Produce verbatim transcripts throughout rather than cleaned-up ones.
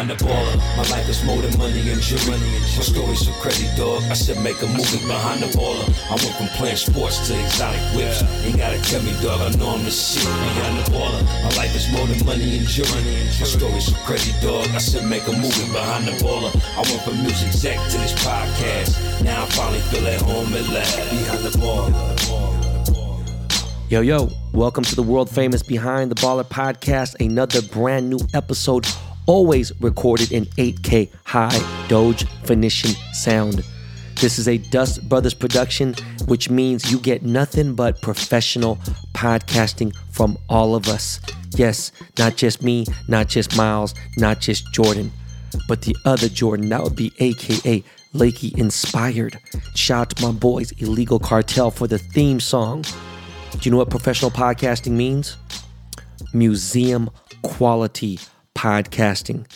I'm the baller. My life is more than money and jewelry. My story's so crazy, dog. I said make a movie behind the baller. I went from playing sports to exotic whips. Ain't gotta tell me, dog. I know I'm the shit behind the baller. My life is more than money and jewelry. My story's so crazy, dog. I said make a movie behind the baller. I went from music exec to this podcast. Now I finally feel at home at last. Behind the baller. Yo, yo, welcome to the world famous Behind the Baller podcast, another brand new episode, always recorded in eight K high Doge Phoenician sound. This is a Dust Brothers production, which means you get nothing but professional podcasting from all of us. Yes, not just me, not just Miles, not just Jordan, but the other Jordan, that would be A K A Lakey Inspired. Shout out to my boys, Illegal Cartel, for the theme song. Do you know what professional podcasting means? Museum quality podcasting,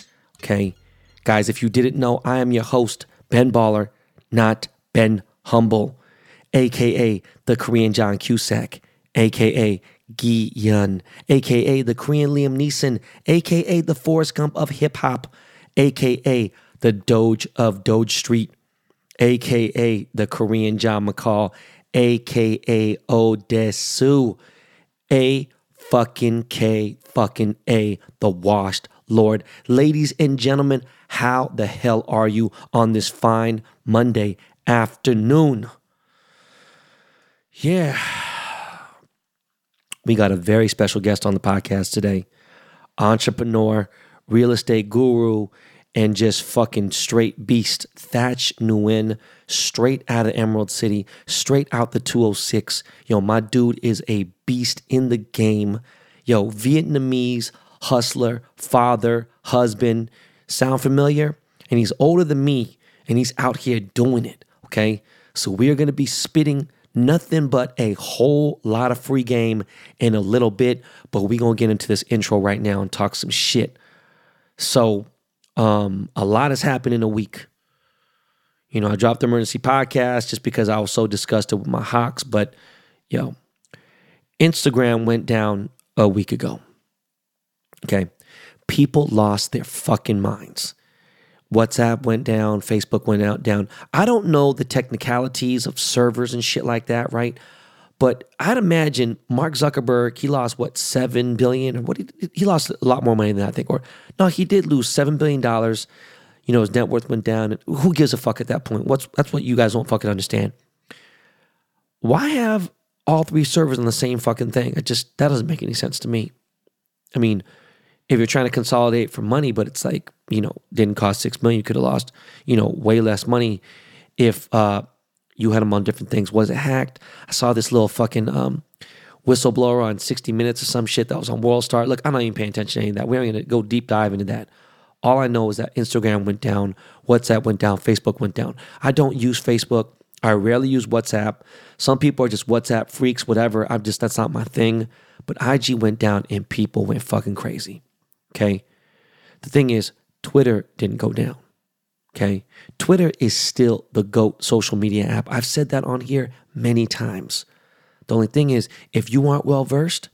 okay? Guys, if you didn't know, I am your host, Ben Baller, not Ben Humble, a k a the Korean John Cusack, a k a. Gi Yun, a k a the Korean Liam Neeson, a k a the Forrest Gump of hip-hop, a k a the Doge of Doge Street, a k a the Korean John McCall, A K A Odesu, A fucking K fucking A, the washed Lord. Ladies and gentlemen, how the hell are you on this fine Monday afternoon? Yeah. We got a very special guest on the podcast today. Entrepreneur, real estate guru, and just fucking straight beast, Thatch Nguyen, straight out of Emerald City, straight out the two oh six. Yo, my dude is a beast in the game. Yo, Vietnamese hustler, father, husband. Sound familiar? And he's older than me, and he's out here doing it, okay? So we're going to be spitting nothing but a whole lot of free game in a little bit, but we're going to get into this intro right now and talk some shit. So... Um, a lot has happened in a week. You know, I dropped the emergency podcast just because I was so disgusted with my Hawks, but yo, Instagram went down a week ago. Okay. People lost their fucking minds. WhatsApp went down, Facebook went out down. I don't know the technicalities of servers and shit like that, right? But I'd imagine Mark Zuckerberg, he lost, what, seven billion dollars? Or what he, he lost a lot more money than that, I think. Or no, he did lose seven billion dollars. You know, his net worth went down. Who gives a fuck at that point? What's That's what you guys don't fucking understand. Why have all three servers on the same fucking thing? I just, that doesn't make any sense to me. I mean, if you're trying to consolidate for money, but it's like, you know, didn't cost six million dollars, you could have lost, you know, way less money if... uh You had them on different things. Was it hacked? I saw this little fucking um, whistleblower on sixty minutes or some shit that was on Worldstar. Look, I'm not even paying attention to any of that. We're not going to go deep dive into that. All I know is that Instagram went down, WhatsApp went down, Facebook went down. I don't use Facebook. I rarely use WhatsApp. Some people are just WhatsApp freaks, whatever. I'm just, that's not my thing. But I G went down and people went fucking crazy. Okay? The thing is, Twitter didn't go down. Okay, Twitter is still the GOAT social media app. I've said that on here many times. The only thing is, if you aren't well-versed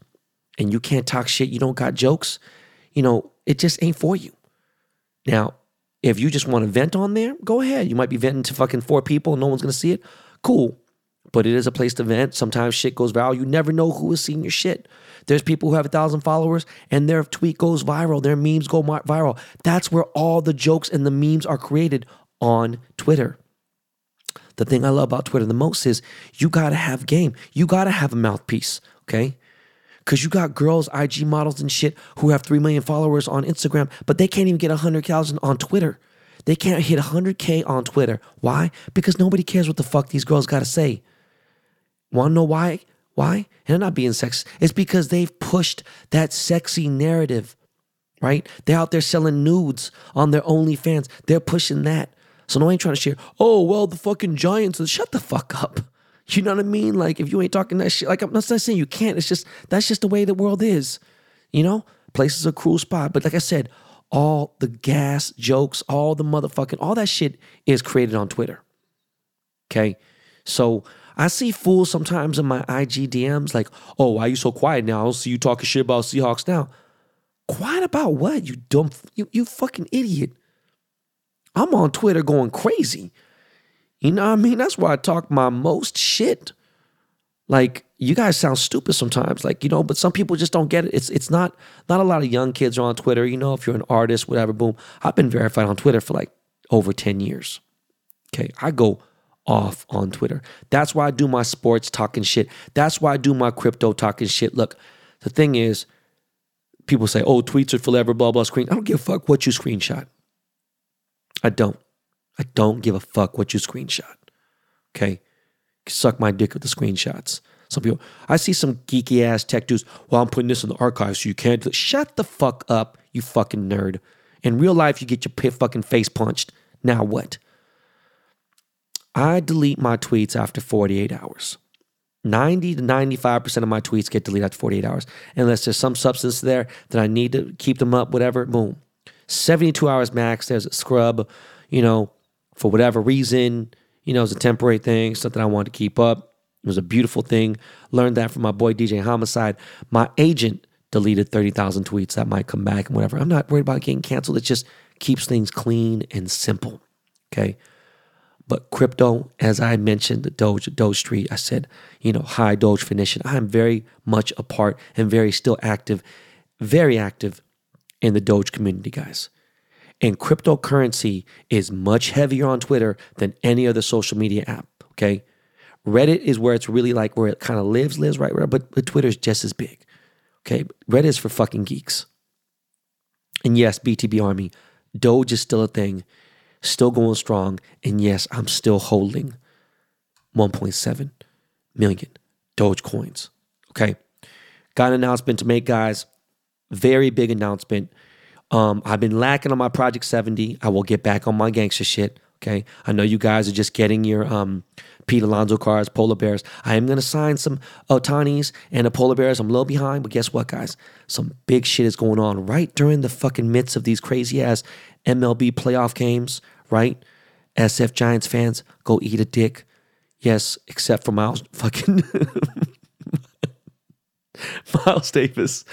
and you can't talk shit, you don't got jokes, you know, it just ain't for you. Now, if you just want to vent on there, go ahead. You might be venting to fucking four people and no one's going to see it. Cool. But it is a place to vent. Sometimes shit goes viral. You never know who is seeing your shit. There's people who have a thousand followers and their tweet goes viral. Their memes go viral. That's where all the jokes and the memes are created, on Twitter. The thing I love about Twitter the most is you got to have game. You got to have a mouthpiece, okay? Because you got girls, I G models and shit who have three million followers on Instagram, but they can't even get one hundred thousand on Twitter. They can't hit one hundred K on Twitter. Why? Because nobody cares what the fuck these girls got to say. Want to know why? Why? And they're not being sexist. It's because they've pushed that sexy narrative, right? They're out there selling nudes on their OnlyFans. They're pushing that. So no one ain't trying to share, oh, well, the fucking Giants. Shut the fuck up. You know what I mean? Like, if you ain't talking that shit, like, I'm not saying you can't. It's just, that's just the way the world is. You know? Place is a cruel spot. But like I said, all the gas jokes, all the motherfucking, all that shit is created on Twitter. Okay? So... I see fools sometimes in my I G D Ms like, oh, why are you so quiet now? I don't see you talking shit about Seahawks now. Quiet about what, you dumb, you, you fucking idiot. I'm on Twitter going crazy. You know what I mean? That's where I talk my most shit. Like, you guys sound stupid sometimes, like, you know, but some people just don't get it. It's it's not, not a lot of young kids are on Twitter. You know, if you're an artist, whatever, boom. I've been verified on Twitter for like over ten years. Okay, I go off on Twitter. That's why I do my sports talking shit. That's why I do my crypto talking shit. Look, the thing is, people say, oh, tweets are forever, blah, blah, screen. I don't give a fuck what you screenshot. I don't. I don't give a fuck what you screenshot. Okay? Suck my dick with the screenshots. Some people, I see some geeky ass tech dudes, well, I'm putting this in the archive so you can't do it. Shut the fuck up, you fucking nerd. In real life, you get your fucking face punched. Now what? I delete my tweets after forty-eight hours. ninety to ninety-five percent of my tweets get deleted after forty-eight hours. Unless there's some substance there that I need to keep them up, whatever, boom. seventy-two hours max, there's a scrub, you know, for whatever reason. You know, it was a temporary thing, something I wanted to keep up. It was a beautiful thing. Learned that from my boy D J Homicide. My agent deleted thirty thousand tweets that might come back and whatever. I'm not worried about getting canceled. It just keeps things clean and simple, okay? But crypto, as I mentioned, the Doge, Doge Street, I said, you know, high Doge Finition. I'm very much a part and very still active, very active in the Doge community, guys. And cryptocurrency is much heavier on Twitter than any other social media app, okay? Reddit is where it's really like where it kind of lives, lives, right? But, but Twitter's just as big, okay? Reddit is for fucking geeks. And yes, B T B Army, Doge is still a thing, still going strong. And yes, I'm still holding one point seven million Doge coins, okay? Got an announcement to make, guys. Very big announcement. Um, I've been lacking on my Project seventy. I will get back on my gangster shit, okay? I know you guys are just getting your um, Pete Alonso cards, Polar Bears. I am going to sign some Otanis and the Polar Bears. I'm a little behind, but guess what, guys? Some big shit is going on right during the fucking midst of these crazy-ass M L B playoff games, right? S F Giants fans, go eat a dick. Yes, except for Miles fucking... Miles Davis,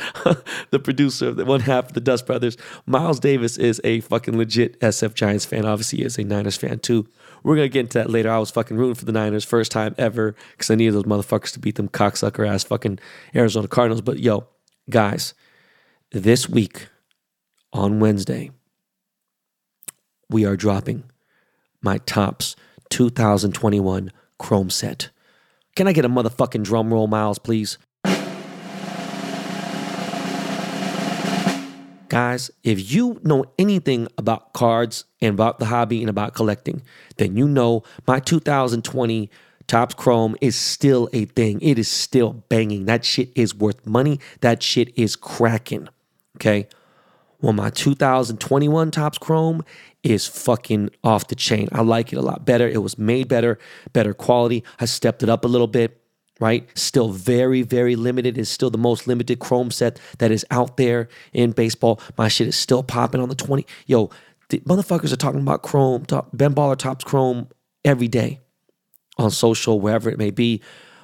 the producer of the one half of the Dust Brothers. Miles Davis is a fucking legit S F Giants fan. Obviously, he is a Niners fan too. We're going to get into that later. I was fucking rooting for the Niners first time ever because I needed those motherfuckers to beat them cocksucker ass fucking Arizona Cardinals. But yo, guys, this week on Wednesday, we are dropping my Topps two thousand twenty-one Chrome set. Can I get a motherfucking drum roll, Miles, please? Guys, if you know anything about cards and about the hobby and about collecting, then you know my two thousand twenty Topps Chrome is still a thing. It is still banging. That shit is worth money. That shit is cracking, okay? Well, my two thousand twenty-one Topps Chrome is fucking off the chain. I like it a lot better. It was made better, better quality. I stepped it up a little bit. Right? Still very, very limited. It's still the most limited Chrome set that is out there in baseball. My shit is still popping on the twenty. Yo, the motherfuckers are talking about Chrome, top, Ben Baller Topps Chrome every day on social, wherever it may be.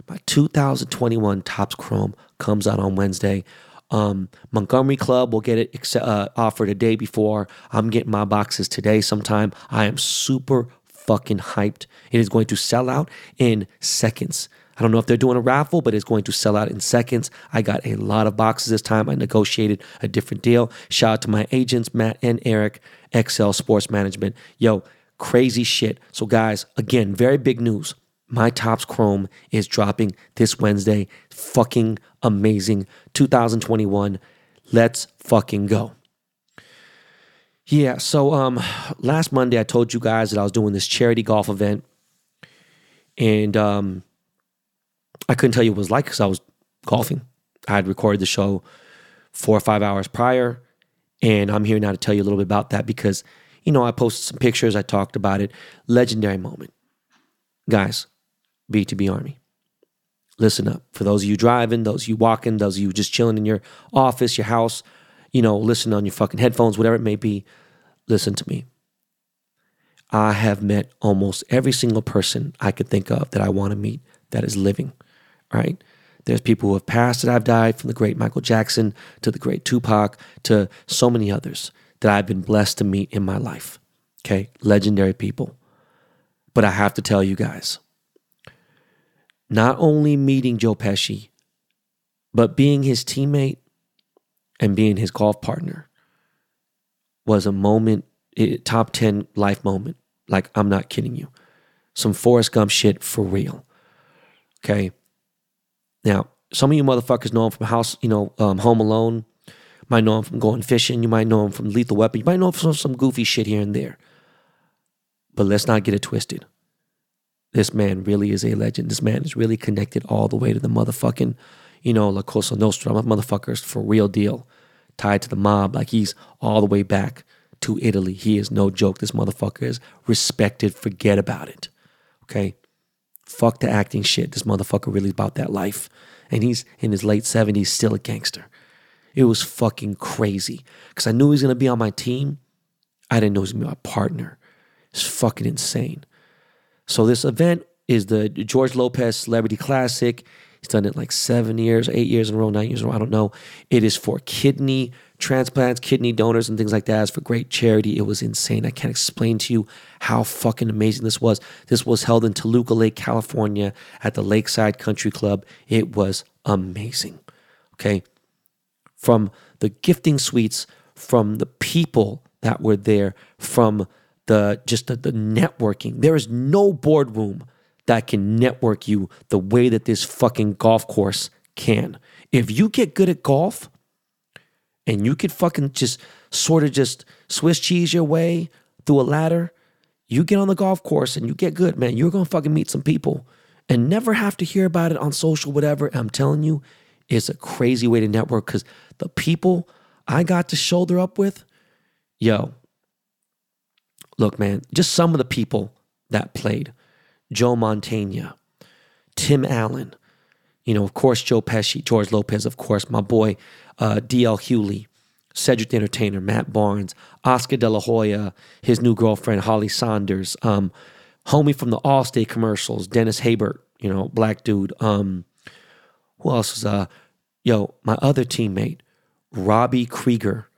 My two thousand twenty-one Topps Chrome comes out on Wednesday. Um, Montgomery Club will get it ex- uh, offered a day before. I'm getting my boxes today sometime. I am super fucking hyped. It is going to sell out in seconds. I don't know if they're doing a raffle, but it's going to sell out in seconds. I got a lot of boxes this time. I negotiated a different deal. Shout out to my agents, Matt and Eric, X L Sports Management. Yo, crazy shit. So guys, again, very big news. My Topps Chrome is dropping this Wednesday. Fucking amazing. two thousand twenty-one. Let's fucking go. Yeah, so um, last Monday I told you guys that I was doing this charity golf event. And... um. I couldn't tell you what it was like because I was golfing. I had recorded the show four or five hours prior, and I'm here now to tell you a little bit about that because, you know, I posted some pictures, I talked about it. Legendary moment. Guys, B two B Army, listen up. For those of you driving, those of you walking, those of you just chilling in your office, your house, you know, listen on your fucking headphones, whatever it may be, listen to me. I have met almost every single person I could think of that I want to meet that is living. Right? There's people who have passed that I've died, from the great Michael Jackson to the great Tupac to so many others that I've been blessed to meet in my life. Okay, legendary people. But I have to tell you guys, not only meeting Joe Pesci, but being his teammate and being his golf partner was a moment, it, top ten life moment. Like, I'm not kidding you. Some Forrest Gump shit for real. Okay. Now, some of you motherfuckers know him from House, you know, um, Home Alone. You might know him from Going Fishing. You might know him from Lethal Weapon. You might know him from some goofy shit here and there. But let's not get it twisted. This man really is a legend. This man is really connected all the way to the motherfucking, you know, La Cosa Nostra. Motherfuckers for real deal. Tied to the mob. Like, he's all the way back to Italy. He is no joke. This motherfucker is respected. Forget about it. Okay? Fuck the acting shit. This motherfucker really is about that life. And he's in his late seventies, still a gangster. It was fucking crazy. Because I knew he was going to be on my team. I didn't know he was going to be my partner. It's fucking insane. So this event is the George Lopez Celebrity Classic. He's done it like seven years, eight years in a row, nine years in a row, I don't know. It is for kidney transplants, kidney donors, and things like that. It's for great charity. It was insane. I can't explain to you how fucking amazing this was. This was held in Toluca Lake, California at the Lakeside Country Club. It was amazing, okay? From the gifting suites, from the people that were there, from the just the, the networking. There is no boardroom that can network you the way that this fucking golf course can. If you get good at golf and you could fucking just sort of just Swiss cheese your way through a ladder, you get on the golf course and you get good, man, you're going to fucking meet some people and never have to hear about it on social, whatever. I'm telling you, it's a crazy way to network, because the people I got to shoulder up with, yo, look, man, just some of the people that played. Joe Montaigne, Tim Allen, you know, of course, Joe Pesci, George Lopez, of course, my boy, uh, D L Hewley, Cedric the Entertainer, Matt Barnes, Oscar De La Hoya, his new girlfriend, Holly Saunders, um, homie from the Allstate commercials, Dennis Habert, you know, black dude. Um, who else was, uh, yo, my other teammate, Robbie Krieger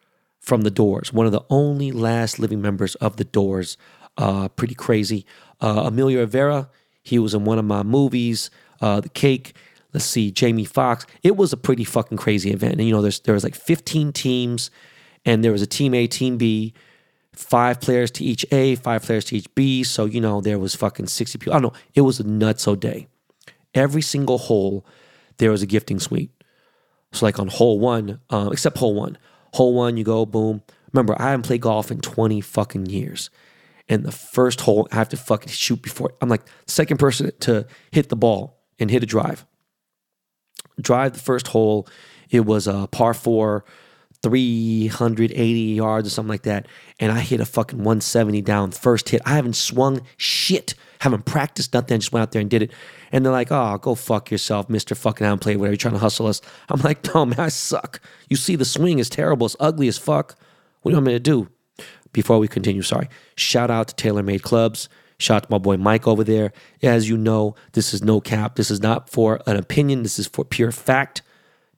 from The Doors, one of the only last living members of The Doors. Uh, pretty crazy. Uh, Emilio Rivera, he was in one of my movies, uh, The Cake. Let's see, Jamie Foxx. It was a pretty fucking crazy event. And, you know, there's, there was like fifteen teams, and there was a team A, team B, five players to each A, five players to each B. So, you know, there was fucking sixty people. I don't know. It was a nutso day. Every single hole, there was a gifting suite. So, like on hole one, uh, except hole one. Hole one, you go, boom. Remember, I haven't played golf in twenty fucking years. And the first hole, I have to fucking shoot before. I'm like, second person to hit the ball and hit a drive. Drive the first hole. It was a par four, three hundred eighty yards or something like that. And I hit a fucking one seventy down first hit. I haven't swung shit. Haven't practiced nothing. I just went out there and did it. And they're like, oh, go fuck yourself, Mister Fucking Out and Play, whatever. You're trying to hustle us. I'm like, no, man, I suck. You see, the swing is terrible. It's ugly as fuck. What do you want me to do? Before we continue, sorry, shout out to TaylorMade Clubs. Shout out to my boy Mike over there. As you know, this is no cap. This is not for an opinion. This is for pure fact.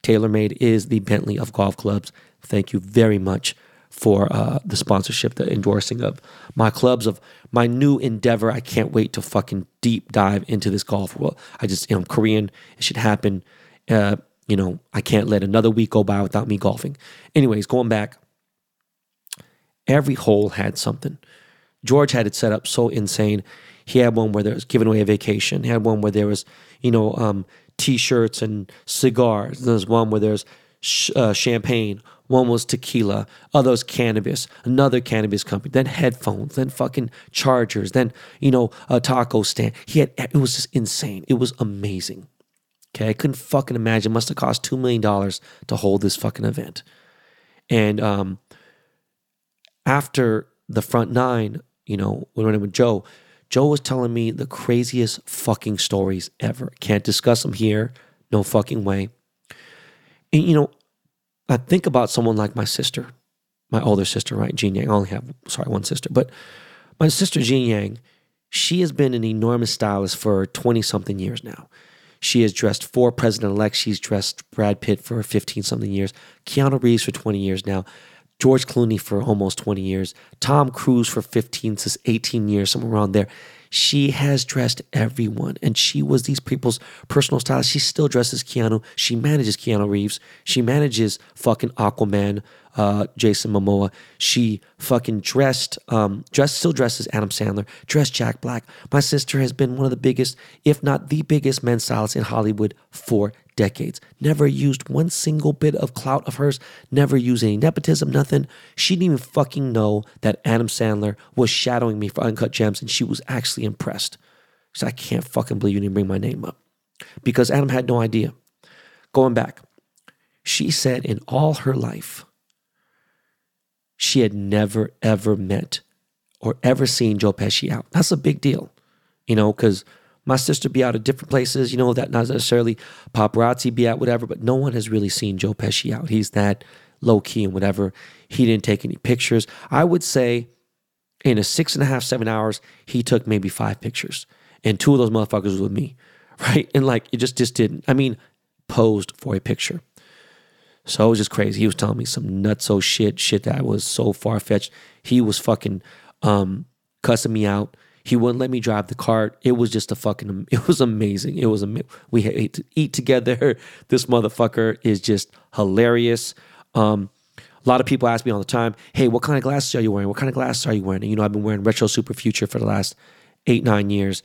TaylorMade is the Bentley of golf clubs. Thank you very much for uh, the sponsorship, the endorsing of my clubs, of my new endeavor. I can't wait to fucking deep dive into this golf world. I just, you know, I'm Korean. It should happen. Uh, you know, I can't let another week go by without me golfing. Anyways, going back. Every hole had something. George had it set up so insane. He had one where there was giving away a vacation. He had one where there was, you know, um, T-shirts and cigars. There was one where there's sh- uh, champagne. One was tequila. Others cannabis. Another cannabis company. Then headphones. Then fucking chargers. Then, you know, a taco stand. He had, it was just insane. It was amazing. Okay, I couldn't fucking imagine. It must have cost two million dollars to hold this fucking event. And, um... after the front nine, you know, we went with Joe. Joe was telling me the craziest fucking stories ever. Can't discuss them here. No fucking way. And, you know, I think about someone like my sister, my older sister, right? Jean Yang. I only have, sorry, one sister. But my sister, Jean Yang, she has been an enormous stylist for twenty-something years now. She has dressed four president-elects. She's dressed Brad Pitt for fifteen-something years, Keanu Reeves for twenty years now, George Clooney for almost twenty years, Tom Cruise for fifteen to eighteen years, somewhere around there. She has dressed everyone, and she was these people's personal stylist. She still dresses Keanu. She manages Keanu Reeves. She manages fucking Aquaman, uh, Jason Momoa. She fucking dressed, um, dress, still dresses Adam Sandler, dressed Jack Black. My sister has been one of the biggest, if not the biggest, men's stylist in Hollywood for decades. Never used one single bit of clout of hers. Never used any nepotism, nothing. She didn't even fucking know that Adam Sandler was shadowing me for Uncut Gems, and she was actually impressed. So I can't fucking believe you didn't bring my name up, because Adam had no idea. Going back, she said in all her life, she had never, ever met or ever seen Joe Pesci out. That's a big deal, you know, because my sister be out at different places, you know, that not necessarily paparazzi be out, whatever, but no one has really seen Joe Pesci out. He's that low key and whatever. He didn't take any pictures. I would say in a six and a half, seven hours, he took maybe five pictures. And two of those motherfuckers was with me, right? And like, it just, just didn't, I mean, posed for a picture. So it was just crazy. He was telling me some nutso shit, shit that was so far-fetched. He was fucking um, cussing me out. He wouldn't let me drive the cart. It was just a fucking, it was amazing. It was, am- we had to eat together. This motherfucker is just hilarious. Um, a lot of people ask me all the time, hey, what kind of glasses are you wearing? What kind of glasses are you wearing? And you know, I've been wearing Retro Super Future for the last eight, nine years.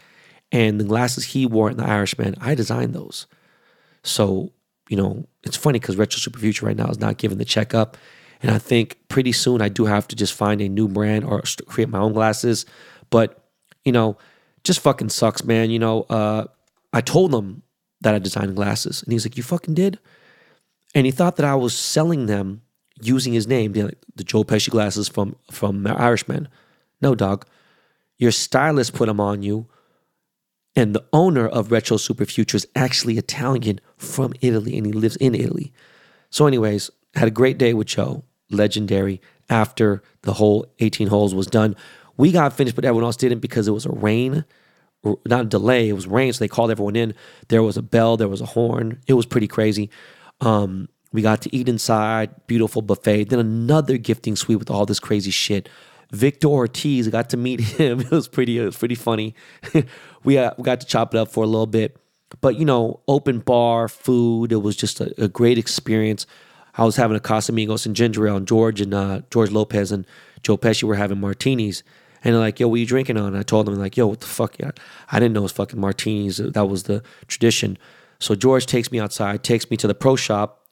And the glasses he wore in The Irishman, I designed those. So, you know, it's funny because Retro Super Future right now is not giving the check up. And I think pretty soon I do have to just find a new brand or create my own glasses. But you know, just fucking sucks, man. You know, uh, I told him that I designed glasses. And he's like, you fucking did? And he thought that I was selling them using his name, being like, the Joe Pesci glasses from, from Irishman. No, dog. Your stylist put them on you. And the owner of Retro Super Future is actually Italian from Italy, and he lives in Italy. So anyways, had a great day with Joe. Legendary. After the whole eighteen holes was done, we got finished, but everyone else didn't because it was a rain, not a delay. It was rain, so they called everyone in. There was a bell. There was a horn. It was pretty crazy. Um, we got to eat inside, beautiful buffet. Then another gifting suite with all this crazy shit. Victor Ortiz, I got to meet him. It was pretty, it was pretty funny. we, uh, we got to chop it up for a little bit. But, you know, open bar, food. It was just a, a great experience. I was having a Casamigos and ginger ale, and George and uh, George Lopez and Joe Pesci were having martinis. And they're like, yo, what are you drinking on? And I told them, like, yo, what the fuck? I didn't know it was fucking martinis. That was the tradition. So George takes me outside, takes me to the pro shop,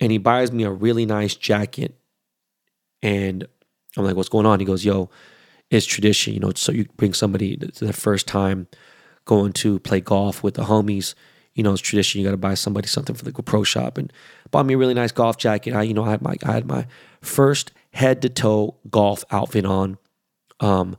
and he buys me a really nice jacket. And I'm like, what's going on? He goes, yo, it's tradition. You know, so you bring somebody to their first time going to play golf with the homies. You know, it's tradition. You got to buy somebody something for the pro shop. And bought me a really nice golf jacket. I, you know, I had my, I had my first head-to-toe golf outfit on. Um,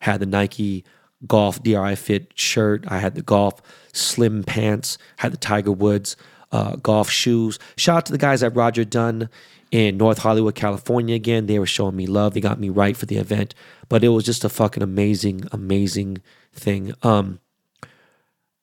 had the Nike golf D R I fit shirt. I had the golf slim pants, had the Tiger Woods, uh, golf shoes. Shout out to the guys at Roger Dunn in North Hollywood, California. Again, they were showing me love. They got me right for the event, but it was just a fucking amazing, amazing thing. Um,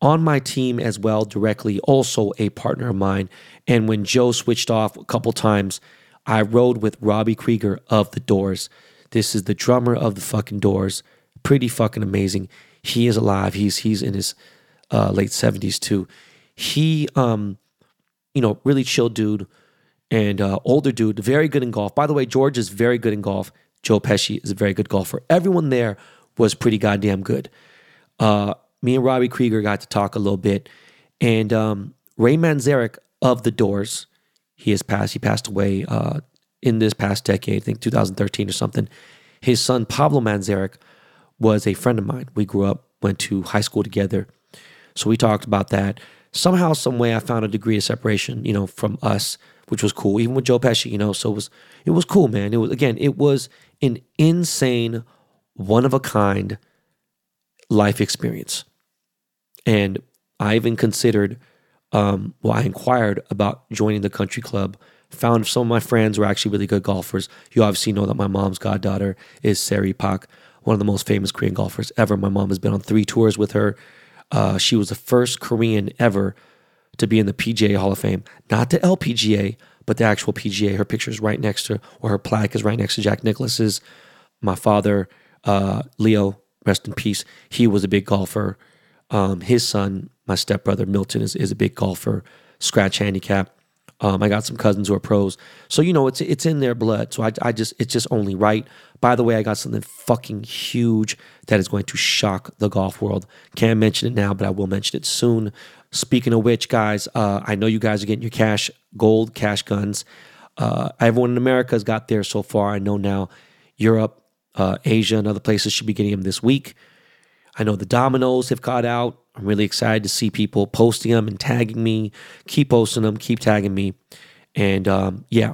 on my team as well, directly, also a partner of mine. And when Joe switched off a couple times, I rode with Robbie Krieger of The Doors. This is the drummer of the fucking Doors. Pretty fucking amazing. He is alive. He's he's in his uh, late seventies too. He, um, you know, really chill dude and uh, older dude. Very good in golf. By the way, George is very good in golf. Joe Pesci is a very good golfer. Everyone there was pretty goddamn good. Uh, me and Robbie Krieger got to talk a little bit. And um, Ray Manzarek of The Doors, he has passed. He passed away uh in this past decade, I think two thousand thirteen or something. His son, Pablo Manzarek, was a friend of mine. We grew up, went to high school together. So we talked about that. Somehow, some way, I found a degree of separation, you know, from us, which was cool. Even with Joe Pesci, you know, so it was, it was cool, man. It was, again, it was an insane, one-of-a-kind life experience. And I even considered, um, well, I inquired about joining the country club. Found some of my friends were actually really good golfers. You obviously know that my mom's goddaughter is Sari Pak, one of the most famous Korean golfers ever. My mom has been on three tours with her. Uh, she was the first Korean ever to be in the P G A Hall of Fame, not the L P G A, but the actual P G A. Her picture is right next to, or her plaque is right next to Jack Nicklaus's. My father, uh, Leo, rest in peace, he was a big golfer. Um, his son, my stepbrother, Milton, is, is a big golfer, scratch handicap. Um, I got some cousins who are pros. So, you know, it's it's in their blood. So I, I just, it's just only right. By the way, I got something fucking huge that is going to shock the golf world. Can't mention it now, but I will mention it soon. Speaking of which, guys, uh, I know you guys are getting your cash, gold, cash guns. Uh, everyone in America has got theirs so far. I know now Europe, uh, Asia, and other places should be getting them this week. I know the dominoes have got out. I'm really excited to see people posting them and tagging me. Keep posting them, keep tagging me. And um, yeah,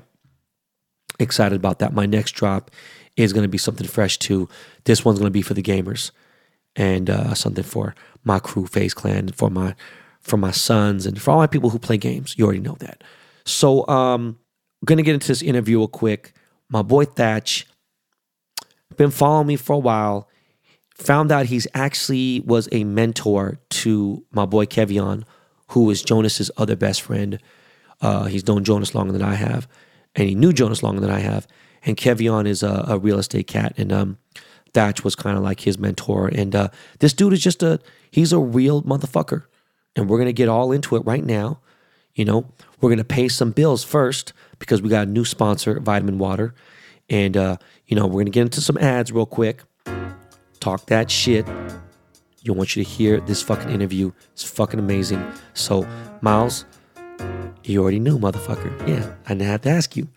excited about that. My next drop is going to be something fresh too. This one's going to be for the gamers and uh, something for my crew, FaZe Clan, for my for my sons, and for all my people who play games. You already know that. So um, I'm going to get into this interview real quick. My boy Thatch, been following me for a while. Found out he's actually was a mentor to my boy Kevion, who is Jonas's other best friend. Uh, he's known Jonas longer than I have, and he knew Jonas longer than I have. And Kevion is a, a real estate cat, and um, Thatch was kind of like his mentor. And uh, this dude is just a—he's a real motherfucker, and we're gonna get all into it right now. You know, we're gonna pay some bills first because we got a new sponsor, Vitamin Water, and uh, you know we're gonna get into some ads real quick. Talk that shit. You want you to hear this fucking interview. It's fucking amazing. So, Miles, you already knew, motherfucker. Yeah, I didn't have to ask you.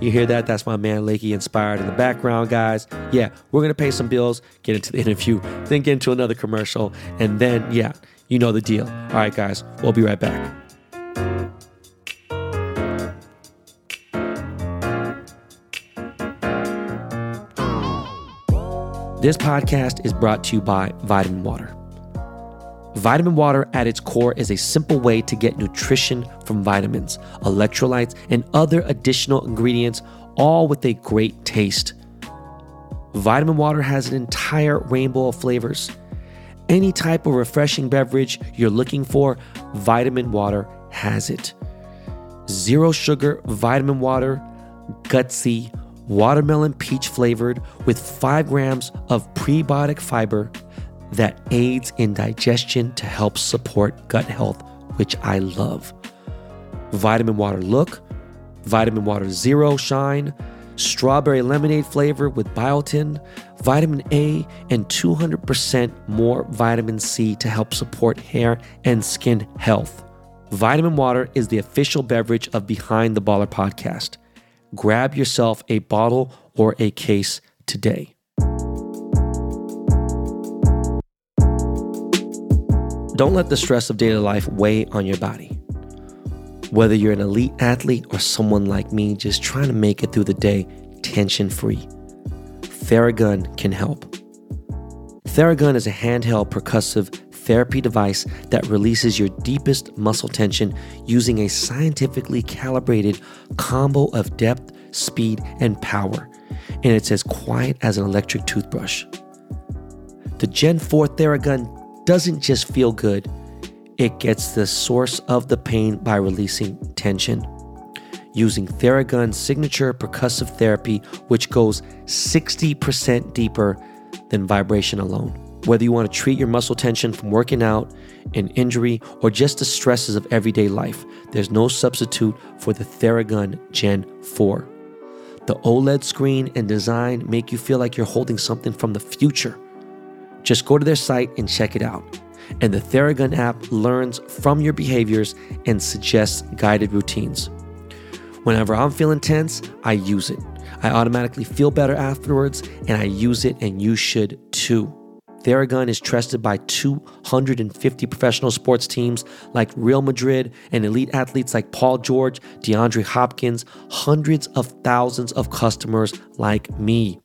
You hear that? That's my man, Lakey Inspired in the background, guys. Yeah, we're going to pay some bills, get into the interview, then get into another commercial, and then, yeah, you know the deal. All right, guys, we'll be right back. This podcast is brought to you by Vitamin Water. Vitamin Water at its core is a simple way to get nutrition from vitamins, electrolytes, and other additional ingredients, all with a great taste. Vitamin Water has an entire rainbow of flavors. Any type of refreshing beverage you're looking for, Vitamin Water has it. Zero sugar Vitamin Water, gutsy, watermelon peach flavored with five grams of prebiotic fiber that aids in digestion to help support gut health, which I love. Vitamin Water Look, Vitamin Water Zero Shine, strawberry lemonade flavor with biotin, vitamin A, and two hundred percent more vitamin C to help support hair and skin health. Vitamin Water is the official beverage of Behind the Baller podcast. Grab yourself a bottle or a case today. Don't let the stress of daily life weigh on your body. Whether you're an elite athlete or someone like me just trying to make it through the day tension-free, Theragun can help. Theragun is a handheld percussive therapy device that releases your deepest muscle tension using a scientifically calibrated combo of depth, speed, and power, and it's as quiet as an electric toothbrush. The Gen four Theragun doesn't just feel good, it gets the source of the pain by releasing tension. Using Theragun's signature percussive therapy, which goes sixty percent deeper than vibration alone. Whether you want to treat your muscle tension from working out, an injury, or just the stresses of everyday life, there's no substitute for the Theragun Gen four. The OLED screen and design make you feel like you're holding something from the future. Just go to their site and check it out. And the Theragun app learns from your behaviors and suggests guided routines. Whenever I'm feeling tense, I use it. I automatically feel better afterwards, and I use it, and you should too. Theragun is trusted by two hundred fifty professional sports teams like Real Madrid and elite athletes like Paul George, DeAndre Hopkins, hundreds of thousands of customers like me.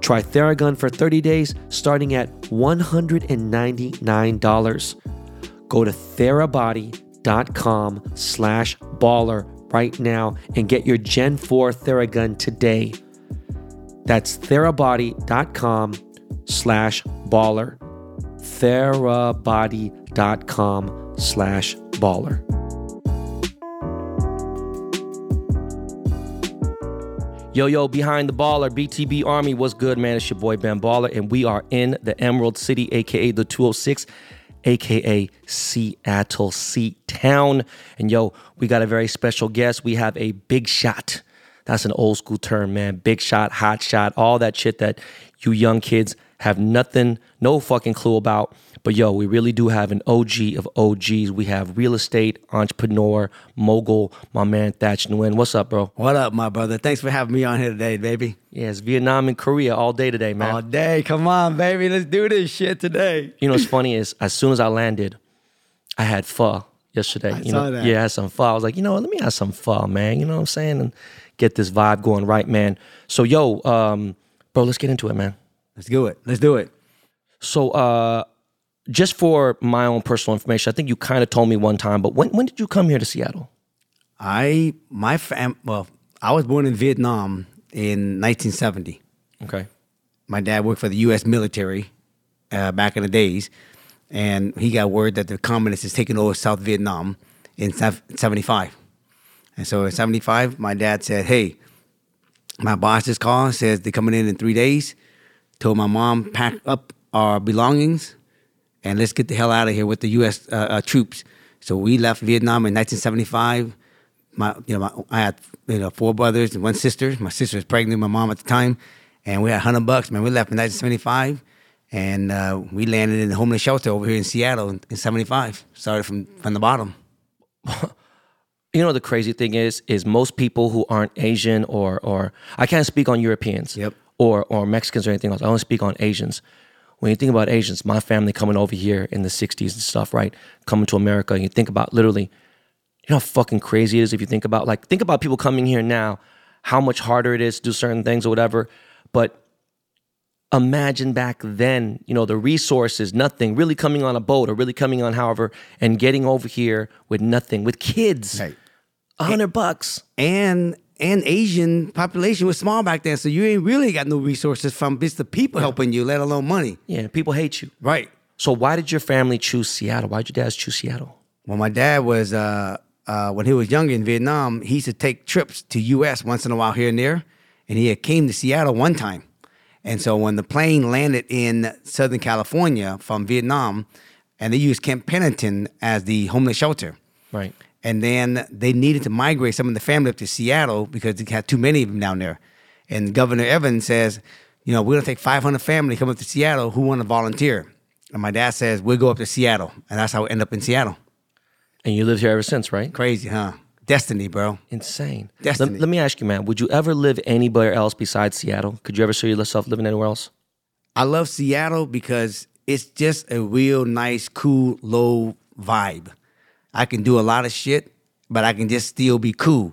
Try Theragun for thirty days starting at one hundred ninety-nine dollars. Go to therabody.com slash baller right now and get your Gen four Theragun today. That's therabody dot com slash baller. therabody.com slash baller. Yo, yo, behind the baller, B T B Army, what's good, man? It's your boy, Ben Baller, and we are in the Emerald City, a k a the two oh six, a k a. Seattle, C-Town. And yo, we got a very special guest. We have a big shot. That's an old school term, man. Big shot, hot shot, all that shit that you young kids have nothing, no fucking clue about. But yo, we really do have an O G of O Gs. We have real estate, entrepreneur, mogul, my man Thatch Nguyen. What's up, bro? What up, my brother? Thanks for having me on here today, baby. Yeah, it's Vietnam and Korea all day today, man. All day. Come on, baby. Let's do this shit today. You know what's funny is as soon as I landed, I had pho yesterday. I you saw know? that. Yeah, I had some pho. I was like, you know what? Let me have some pho, man. You know what I'm saying? And get this vibe going right, man. So yo, um, bro, let's get into it, man. Let's do it. Let's do it. So, uh, just for my own personal information, I think you kind of told me one time, but when when did you come here to Seattle? I my fam well, I was born in Vietnam in nineteen seventy. Okay. My dad worked for the U S military uh, back in the days, and he got word that the communists is taking over South Vietnam in seventy-five. And so in seventy-five, my dad said, "Hey, my boss just called, says they're coming in in three days." Told my mom, "Pack up our belongings and let's get the hell out of here with the U S uh, uh, troops." So we left Vietnam in nineteen seventy-five. My, you know, my, I had you know four brothers and one sister. My sister was pregnant with my mom at the time, and we had a hundred bucks. Man, we left in nineteen seventy-five, and uh, we landed in the homeless shelter over here in Seattle in, in seventy-five. Started from from the bottom. You know the crazy thing is, is most people who aren't Asian or or I can't speak on Europeans. Yep. Or or Mexicans or anything else. I only speak on Asians. When you think about Asians, my family coming over here in the sixties and stuff, right? Coming to America, and you think about literally, you know how fucking crazy it is if you think about, like, think about people coming here now, how much harder it is to do certain things or whatever. But imagine back then, you know, the resources, nothing, really coming on a boat or really coming on however, and getting over here with nothing, with kids, right. a hundred bucks. And... And Asian population was small back then, so you ain't really got no resources from just the people yeah. helping you, let alone money. Yeah, people hate you. Right. So why did your family choose Seattle? Why did your dad choose Seattle? Well, my dad was, uh, uh, when he was younger in Vietnam, he used to take trips to U S once in a while here and there, and he had came to Seattle one time. And so when the plane landed in Southern California from Vietnam, and they used Camp Pendleton as the homeless shelter. Right. And then they needed to migrate some of the family up to Seattle because they had too many of them down there. And Governor Evans says, you know, we're going to take five hundred families come up to Seattle who want to volunteer. And my dad says, we'll go up to Seattle. And that's how we end up in Seattle. And you lived here ever since, right? Crazy, huh? Destiny, bro. Insane. Destiny. Let, let me ask you, man, would you ever live anywhere else besides Seattle? Could you ever see yourself living anywhere else? I love Seattle because it's just a real nice, cool, low vibe. I can do a lot of shit, but I can just still be cool.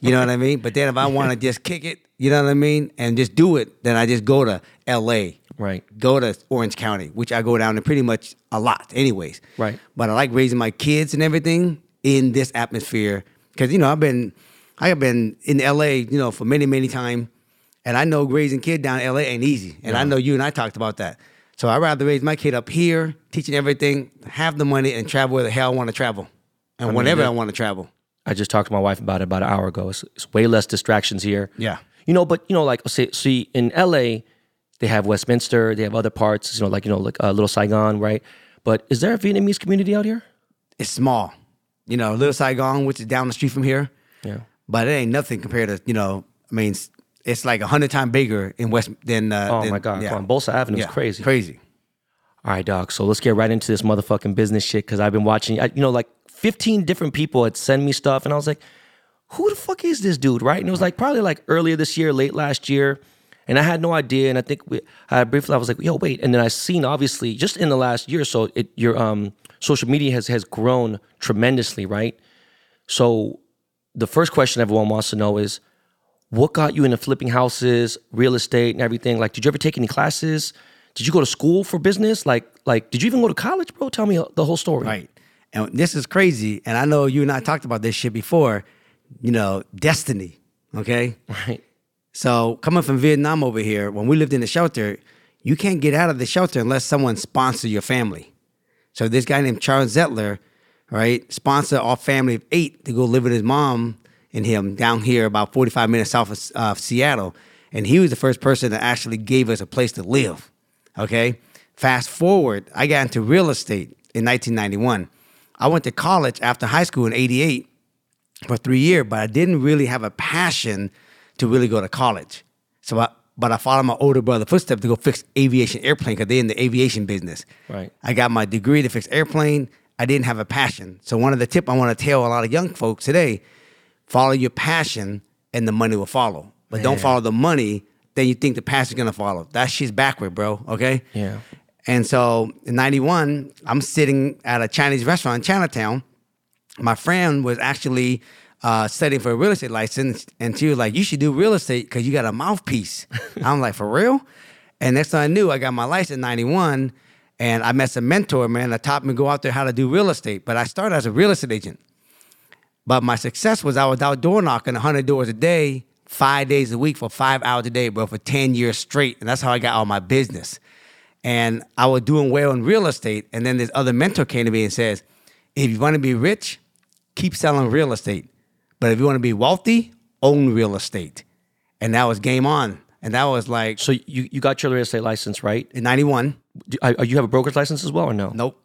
You know what I mean? But then if I want to just kick it, you know what I mean? And just do it, then I just go to L A. Right. Go to Orange County, which I go down to pretty much a lot anyways. Right. But I like raising my kids and everything in this atmosphere. Because, you know, I've been, I have been in L A, you know, for many, many time. And I know raising kid down in L A ain't easy. And yeah. I know you and I talked about that. So I'd rather raise my kid up here, teaching everything, have the money, and travel where the hell I want to travel. And I mean, whenever I want to travel. I just talked to my wife about it about an hour ago. It's, it's way less distractions here. Yeah. You know, but, you know, like, see, see, in L A, they have Westminster, they have other parts, you know, like, you know, like uh, Little Saigon, right? But is there a Vietnamese community out here? It's small. You know, Little Saigon, which is down the street from here. Yeah. But it ain't nothing compared to, you know, I mean, it's, it's like a hundred times bigger in West than... Uh, oh, than, my God. Yeah. On Bolsa Avenue is yeah. crazy. Crazy. All right, dog. So let's get right into this motherfucking business shit because I've been watching, I, you know, like, fifteen different people had sent me stuff, and I was like, who the fuck is this dude, right? And it was like probably like earlier this year, late last year, and I had no idea, and I think we, I briefly, I was like, yo, wait, and then I seen, obviously, just in the last year or so, it, your um, social media has, has grown tremendously, right? So the first question everyone wants to know is, what got you into flipping houses, real estate, and everything? Like, did you ever take any classes? Did you go to school for business? Like, like, did you even go to college, bro? Tell me the whole story. Right. And this is crazy, and I know you and I talked about this shit before, you know, destiny, okay? Right. So coming from Vietnam over here, when we lived in the shelter, you can't get out of the shelter unless someone sponsors your family. So this guy named Charles Zettler, right, sponsored our family of eight to go live with his mom and him down here about forty-five minutes south of uh, Seattle. And he was the first person that actually gave us a place to live, okay? Fast forward, I got into real estate in nineteen ninety-one. I went to college after high school in eighty-eight for three years, but I didn't really have a passion to really go to college. So I, but I followed my older brother's footsteps to go fix aviation airplane because they're in the aviation business. Right. I got my degree to fix airplane. I didn't have a passion. So one of the tips I want to tell a lot of young folks today, follow your passion and the money will follow. But Man. Don't follow the money, then you think the passion's going to follow. That shit's backward, bro, okay? Yeah. And so in ninety-one, I'm sitting at a Chinese restaurant in Chinatown. My friend was actually uh, studying for a real estate license, and she was like, you should do real estate because you got a mouthpiece. I'm like, for real? And next thing I knew, I got my license in ninety-one, and I met some mentor, man, that taught me to go out there how to do real estate. But I started as a real estate agent. But my success was I was out door knocking one hundred doors a day, five days a week for five hours a day, bro, for ten years straight. And that's how I got all my business. And I was doing well in real estate. And then this other mentor came to me and says, if you want to be rich, keep selling real estate. But if you want to be wealthy, own real estate. And that was game on. And that was like... So you, you got your real estate license, right? In ninety-one. Do you have a broker's license as well or no? Nope.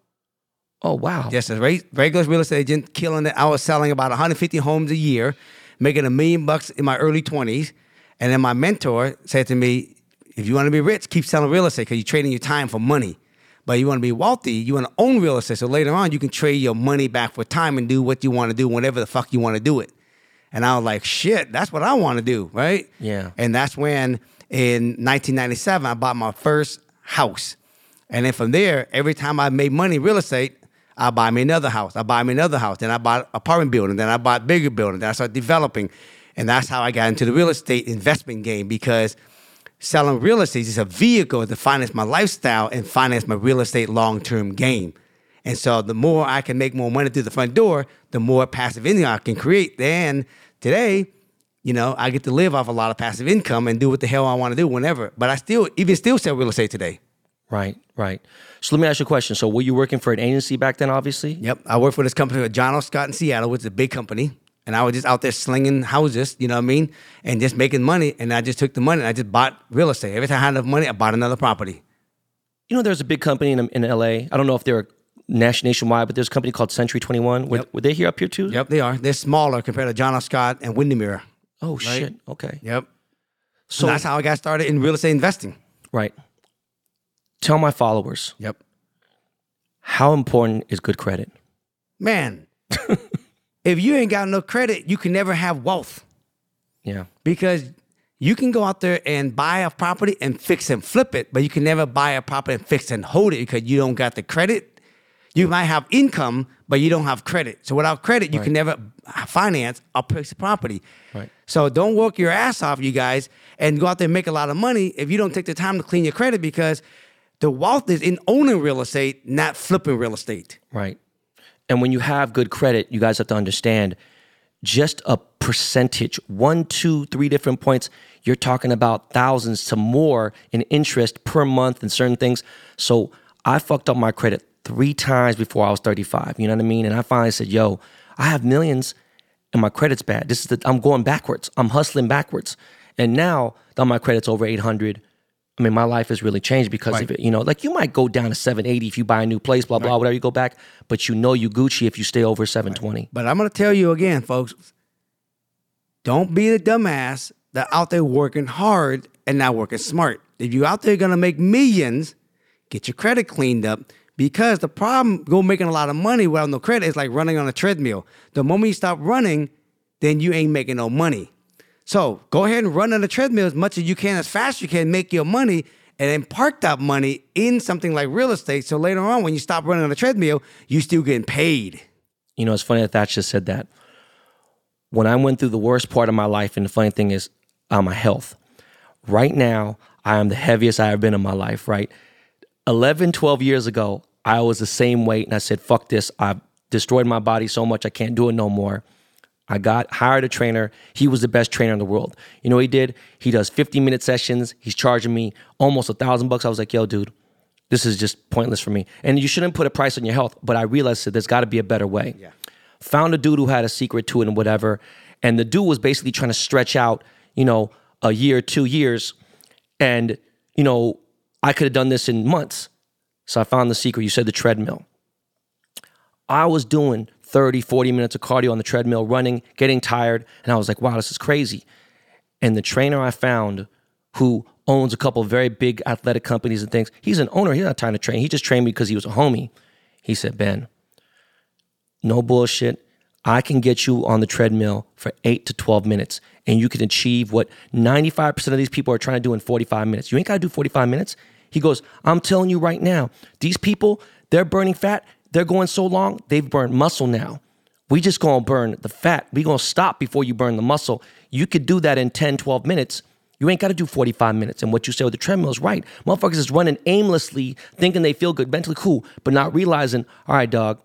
Oh, wow. Just a regular real estate agent, killing it. I was selling about one hundred fifty homes a year, making a million bucks in my early twenties. And then my mentor said to me, if you want to be rich, keep selling real estate because you're trading your time for money. But you want to be wealthy, you want to own real estate. So later on, you can trade your money back for time and do what you want to do, whenever the fuck you want to do it. And I was like, shit, that's what I want to do, right? Yeah. And that's when, in nineteen ninety-seven, I bought my first house. And then from there, every time I made money in real estate, I buy me another house. I buy me another house. Then I bought an apartment building. Then I bought a bigger building. Then I started developing. And that's how I got into the real estate investment game, because selling real estate is a vehicle to finance my lifestyle and finance my real estate long-term game. And so the more I can make more money through the front door, the more passive income I can create. Then today, you know, I get to live off a lot of passive income and do what the hell I want to do whenever. But I still, even still sell real estate today. Right, right. So let me ask you a question. So were you working for an agency back then, obviously? Yep. I worked for this company with John O. Scott in Seattle, which is a big company. And I was just out there slinging houses, you know what I mean? And just making money. And I just took the money and I just bought real estate. Every time I had enough money, I bought another property. You know, there's a big company in, in L A. I don't know if they're nationwide, but there's a company called Century twenty-one. Were, yep. were they here up here too? Yep, they are. They're smaller compared to John O. Scott and Windermere. Oh, right? Shit. Okay. Yep. So and that's how I got started in real estate investing. Right. Tell my followers. Yep. How important is good credit? Man, if you ain't got no credit, you can never have wealth. Yeah. Because you can go out there and buy a property and fix and flip it, but you can never buy a property and fix and hold it because you don't got the credit. You might have income, but you don't have credit. So without credit, you right. can never finance a piece of property. Right. So don't work your ass off, you guys, and go out there and make a lot of money if you don't take the time to clean your credit, because the wealth is in owning real estate, not flipping real estate. Right. And when you have good credit, you guys have to understand just a percentage, one, two, three different points. You're talking about thousands to more in interest per month and certain things. So I fucked up my credit three times before I was thirty-five. You know what I mean? And I finally said, yo, I have millions and my credit's bad. This is the, I'm going backwards. I'm hustling backwards. And now that my credit's over eight hundred, I mean, my life has really changed because right. of it. You know, like you might go down to seven eighty if you buy a new place, blah, blah, right. whatever, you go back. But you know you Gucci if you stay over seven twenty. Right. But I'm going to tell you again, folks, don't be the dumbass that out there working hard and not working smart. If you're out there going to make millions, get your credit cleaned up. Because the problem, go making a lot of money without no credit, is like running on a treadmill. The moment you stop running, then you ain't making no money. So go ahead and run on the treadmill as much as you can, as fast as you can, make your money, and then park that money in something like real estate. So later on, when you stop running on the treadmill, you're still getting paid. You know, it's funny that Thatch just said that. When I went through the worst part of my life, and the funny thing is, uh, my health. Right now, I am the heaviest I have been in my life, right? eleven, twelve years ago, I was the same weight, and I said, fuck this. I've destroyed my body so much I can't do it no more. I got hired a trainer. He was the best trainer in the world. You know what he did? He does fifty minute sessions. He's charging me almost a thousand bucks. I was like, yo, dude, this is just pointless for me. And you shouldn't put a price on your health, but I realized that there's got to be a better way. Yeah. Found a dude who had a secret to it and whatever. And the dude was basically trying to stretch out, you know, a year, two years. And, you know, I could have done this in months. So I found the secret. You said the treadmill. I was doing thirty, forty minutes of cardio on the treadmill, running, getting tired. And I was like, wow, this is crazy. And the trainer I found, who owns a couple of very big athletic companies and things, he's an owner. He's not trying to train. He just trained me because he was a homie. He said, Ben, no bullshit. I can get you on the treadmill for eight to twelve minutes, and you can achieve what ninety-five percent of these people are trying to do in forty-five minutes. You ain't got to do forty-five minutes. He goes, I'm telling you right now, these people, they're burning fat. They're going so long, they've burned muscle now. We just going to burn the fat. We going to stop before you burn the muscle. You could do that in ten, twelve minutes. You ain't got to do forty-five minutes. And what you say with the treadmill is right. Motherfuckers is running aimlessly, thinking they feel good, mentally cool, but not realizing, all right, dog,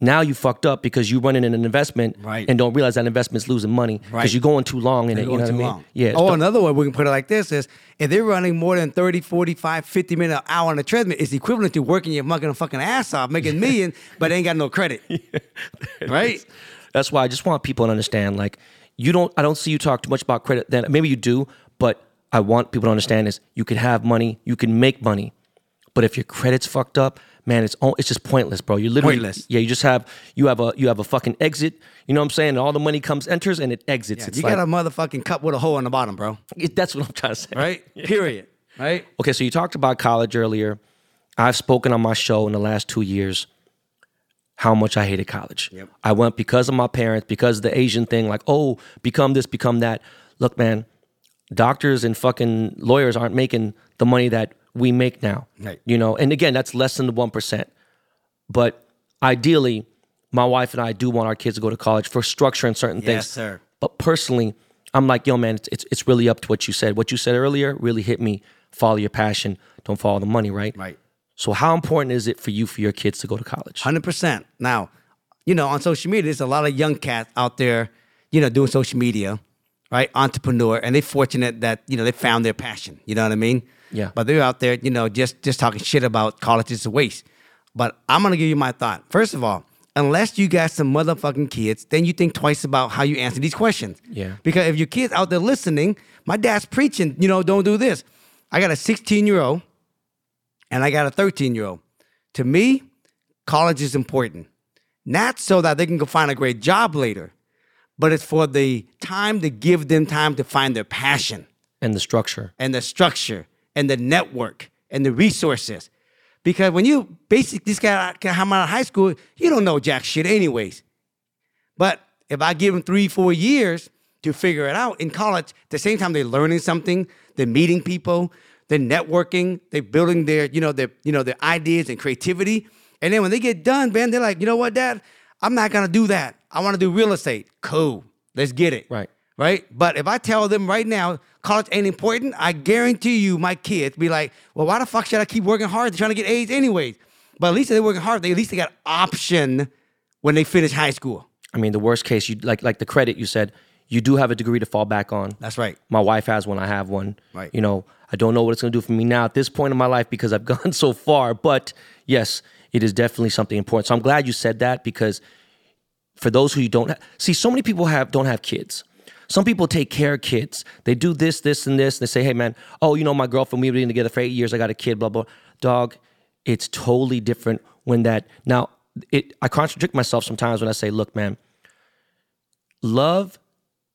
now you fucked up because you're running in an investment right. and don't realize that investment's losing money because right. you're going too long in it. You know what I mean? Long. Yeah. Oh, th- another way we can put it like this is if they're running more than thirty, forty-five, fifty minutes an hour on the treadmill, it's equivalent to working your mucking a fucking ass off, making millions, but they ain't got no credit. Yeah. Right? That's, that's why I just want people to understand, like, you don't, I don't see you talk too much about credit. Then maybe you do, but I want people to understand is you can have money, you can make money, but if your credit's fucked up, man, it's it's just pointless, bro. You literally, pointless. Yeah, you just have you have a you have a fucking exit. You know what I'm saying? And all the money comes, enters, and it exits. Yeah, it's you like, got a motherfucking cup with a hole in the bottom, bro. It, that's what I'm trying to say, right? Yeah. Period. Right. Okay, so you talked about college earlier. I've spoken on my show in the last two years how much I hated college. Yep. I went because of my parents, because of the Asian thing. Like, oh, become this, become that. Look, man, doctors and fucking lawyers aren't making the money that we make now, right. You know, and again, that's less than the one percent. But ideally, my wife and I do want our kids to go to college for structure and certain yes, things. Yes, sir. But personally, I'm like, yo, man, it's, it's it's really up to what you said. What you said earlier really hit me. Follow your passion. Don't follow the money, right? Right. So how important is it for you, for your kids to go to college? one hundred percent. Now, you know, on social media, there's a lot of young cats out there, you know, doing social media, right? Entrepreneur. And they're fortunate that, you know, they found their passion. You know what I mean? Yeah. But they're out there, you know, just, just talking shit about college is a waste. But I'm going to give you my thought. First of all, unless you got some motherfucking kids, then you think twice about how you answer these questions. Yeah. Because if your kid's out there listening, my dad's preaching, you know, don't do this. I got a sixteen-year-old and I got a thirteen-year-old. To me, college is important. Not so that they can go find a great job later, but it's for the time to give them time to find their passion. And the structure. And the structure. And the network and the resources. Because when you basically just got out of high school, you don't know jack shit anyways. But if I give them three, four years to figure it out in college, at the same time they're learning something, they're meeting people, they're networking, they're building their, you know, their, you know, their ideas and creativity. And then when they get done, man, they're like, you know what, Dad? I'm not gonna do that. I wanna do real estate. Cool. Let's get it. Right. Right? But if I tell them right now, college ain't important, I guarantee you my kids be like, well, why the fuck should I keep working hard? They're trying to get A's anyways. But at least they're working hard. They at least they got option when they finish high school. I mean, the worst case, you like like the credit you said, you do have a degree to fall back on. That's right. My wife has one. I have one. Right. You know, I don't know what it's going to do for me now at this point in my life because I've gone so far. But yes, it is definitely something important. So I'm glad you said that because for those who you don't have, see, so many people have don't have kids. Some people take care of kids. They do this, this, and this. And they say, hey, man, oh, you know, my girlfriend, we've been together for eight years. I got a kid, blah, blah. Dog, it's totally different when that. Now, it, I contradict myself sometimes when I say, look, man, love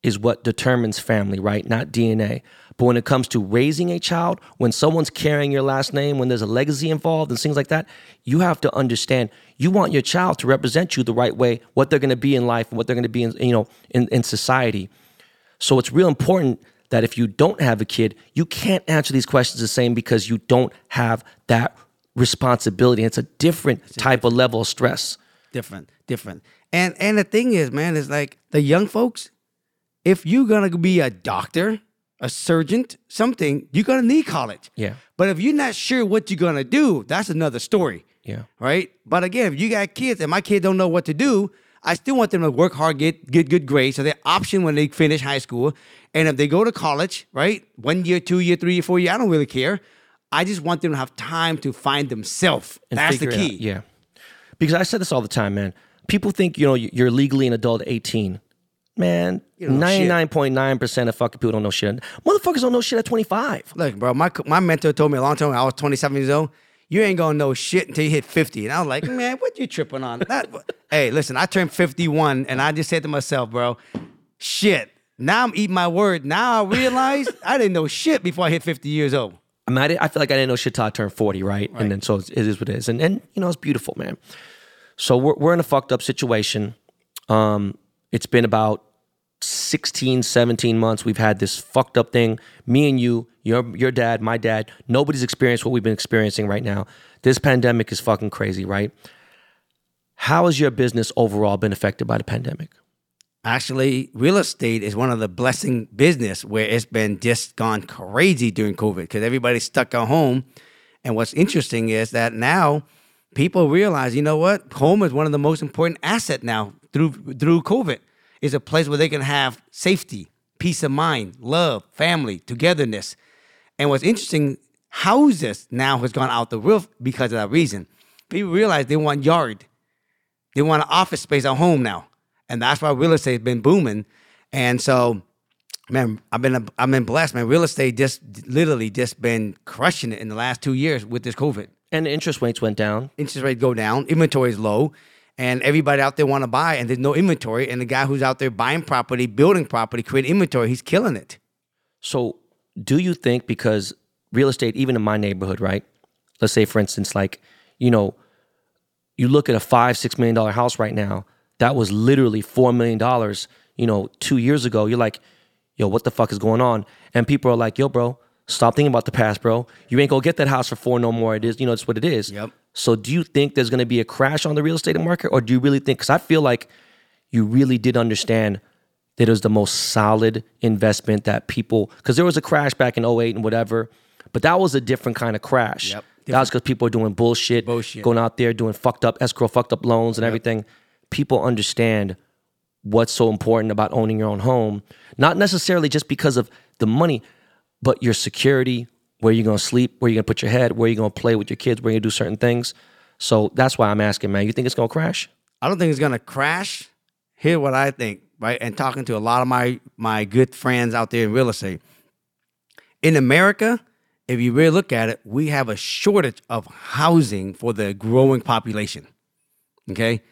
is what determines family, right? Not D N A. But when it comes to raising a child, when someone's carrying your last name, when there's a legacy involved and things like that, you have to understand you want your child to represent you the right way, what they're going to be in life and what they're going to be in, you know, in, in society. So it's real important that if you don't have a kid, you can't answer these questions the same because you don't have that responsibility. It's a different it's a type different, of level of stress. Different, different. And and the thing is, man, is like the young folks, if you're going to be a doctor, a surgeon, something, you're going to need college. Yeah. But if you're not sure what you're going to do, that's another story. Yeah. Right? But again, if you got kids and my kid don't know what to do, I still want them to work hard, get get good grades, so they're option when they finish high school. And if they go to college, right, one year, two year, three year, four year, I don't really care. I just want them to have time to find themselves. That's the key. Yeah, because I said this all the time, man. People think, you know, you're legally an adult at eighteen. Man, ninety-nine point nine percent of fucking people don't know shit. Motherfuckers don't know shit at twenty-five. Look, bro, my my mentor told me a long time when I was twenty-seven years old, you ain't gonna know shit until you hit fifty. And I was like, man, what you tripping on? That, hey, listen, I turned fifty-one and I just said to myself, bro, shit. Now I'm eating my word. Now I realize I didn't know shit before I hit fifty years old. I mean, I, didn't, I feel like I didn't know shit till I turned forty, right? right? And then so it is what it is. And, and you know, it's beautiful, man. So we're we're in a fucked up situation. Um, it's been about sixteen, seventeen months. We've had this fucked up thing. Me and you, your your dad, my dad, nobody's experienced what we've been experiencing right now. This pandemic is fucking crazy, right? How has your business overall been affected by the pandemic? Actually, real estate is one of the blessing business where it's been just gone crazy during COVID because everybody's stuck at home. And what's interesting is that now people realize, you know what? Home is one of the most important assets now through through COVID. It's a place where they can have safety, peace of mind, love, family, togetherness. And what's interesting, houses now has gone out the roof because of that reason. People realize they want yard. They want an office space at home now. And that's why real estate has been booming. And so, man, I've been I've been blessed, man. Real estate just literally just been crushing it in the last two years with this COVID. And the interest rates went down. Interest rates go down. Inventory is low. And everybody out there want to buy, and there's no inventory. And the guy who's out there buying property, building property, creating inventory, he's killing it. So do you think, because real estate, even in my neighborhood, right? Let's say, for instance, like, you know, you look at a five, six million dollar house right now, that was literally four million dollars, you know, two years ago. You're like, yo, what the fuck is going on? And people are like, yo, bro, stop thinking about the past, bro. You ain't gonna get that house for four no more. It is, you know, it's what it is. Yep. So do you think there's gonna be a crash on the real estate market? Or do you really think, because I feel like you really did understand that it was the most solid investment that people, because there was a crash back in oh eight and whatever, but that was a different kind of crash. Yep. That was because people were doing bullshit, bullshit, going out there doing fucked up escrow, fucked up loans and yep. everything. People understand what's so important about owning your own home, not necessarily just because of the money, but your security, where you're going to sleep, where you're going to put your head, where you're going to play with your kids, where you're going to do certain things. So that's why I'm asking, man, you think it's going to crash? I don't think it's going to crash. Here's what I think, right? And talking to a lot of my, my good friends out there in real estate. In America, if you really look at it, we have a shortage of housing for the growing population, okay?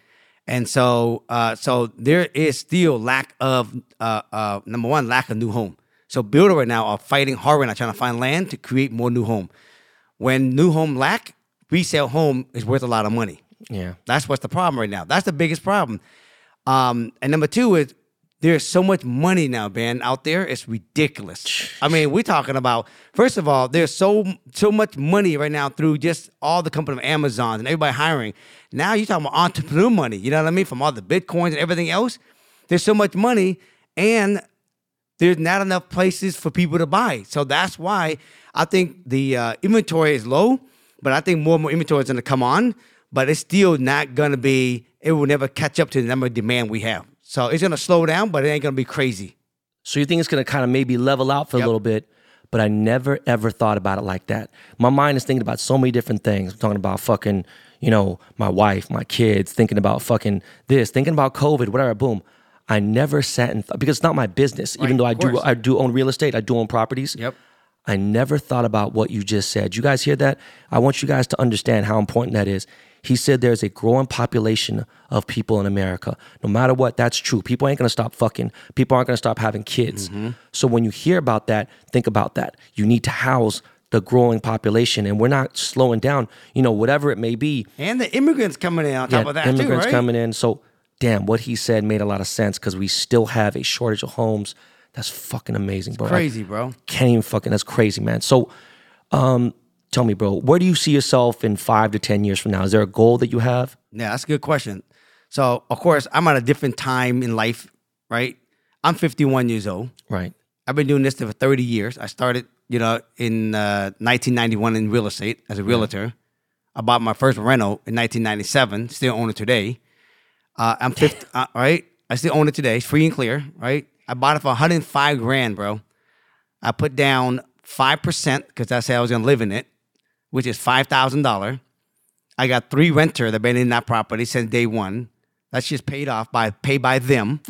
And so, uh, so there is still lack of, uh, uh, number one, lack of new home. So builders right now are fighting hard right now, trying to find land to create more new home. When new home lack, resale home is worth a lot of money. Yeah. That's what's the problem right now. That's the biggest problem. Um, and number two is there's so much money now, man, out there. It's ridiculous. I mean, we're talking about, first of all, there's so so much money right now through just all the company of Amazon and everybody hiring. Now you're talking about entrepreneur money, you know what I mean? From all the Bitcoins and everything else, there's so much money and there's not enough places for people to buy. So that's why I think the uh, inventory is low, but I think more and more inventory is going to come on, but it's still not going to be, it will never catch up to the number of demand we have. So it's going to slow down, but it ain't going to be crazy. So you think it's going to kind of maybe level out for yep. a little bit? But I never, ever thought about it like that. My mind is thinking about so many different things. I'm talking about fucking, you know, my wife, my kids, thinking about fucking this, thinking about COVID, whatever, boom. I never sat and thought, because it's not my business, right, even though I do I do own real estate, I do own properties. Yep. I never thought about what you just said. You guys hear that? I want you guys to understand how important that is. He said there's a growing population of people in America. No matter what, that's true. People ain't gonna stop fucking. People aren't gonna stop having kids. Mm-hmm. So when you hear about that, think about that. You need to house the growing population, and we're not slowing down, you know, whatever it may be. And the immigrants coming in on top yeah, of that immigrants too, immigrants coming in. So damn, what he said made a lot of sense because we still have a shortage of homes. That's fucking amazing, bro. It's crazy, bro. I can't even fucking, that's crazy, man. So, um... tell me, bro, where do you see yourself in five to ten years from now? Is there a goal that you have? Yeah, that's a good question. So, of course, I'm at a different time in life, right? I'm fifty-one years old. Right. I've been doing this for thirty years. I started, you know, in uh, nineteen ninety-one in real estate as a realtor. Yeah. I bought my first rental in nineteen ninety-seven, still own it today. Uh, I'm fifty, uh, right? I still own it today. It's free and clear, right? I bought it for one hundred five grand, bro. I put down five percent because that's how I was going to live in it, which is five thousand dollars. I got three renters that have been in that property since day one. That shit's paid off by paid by them.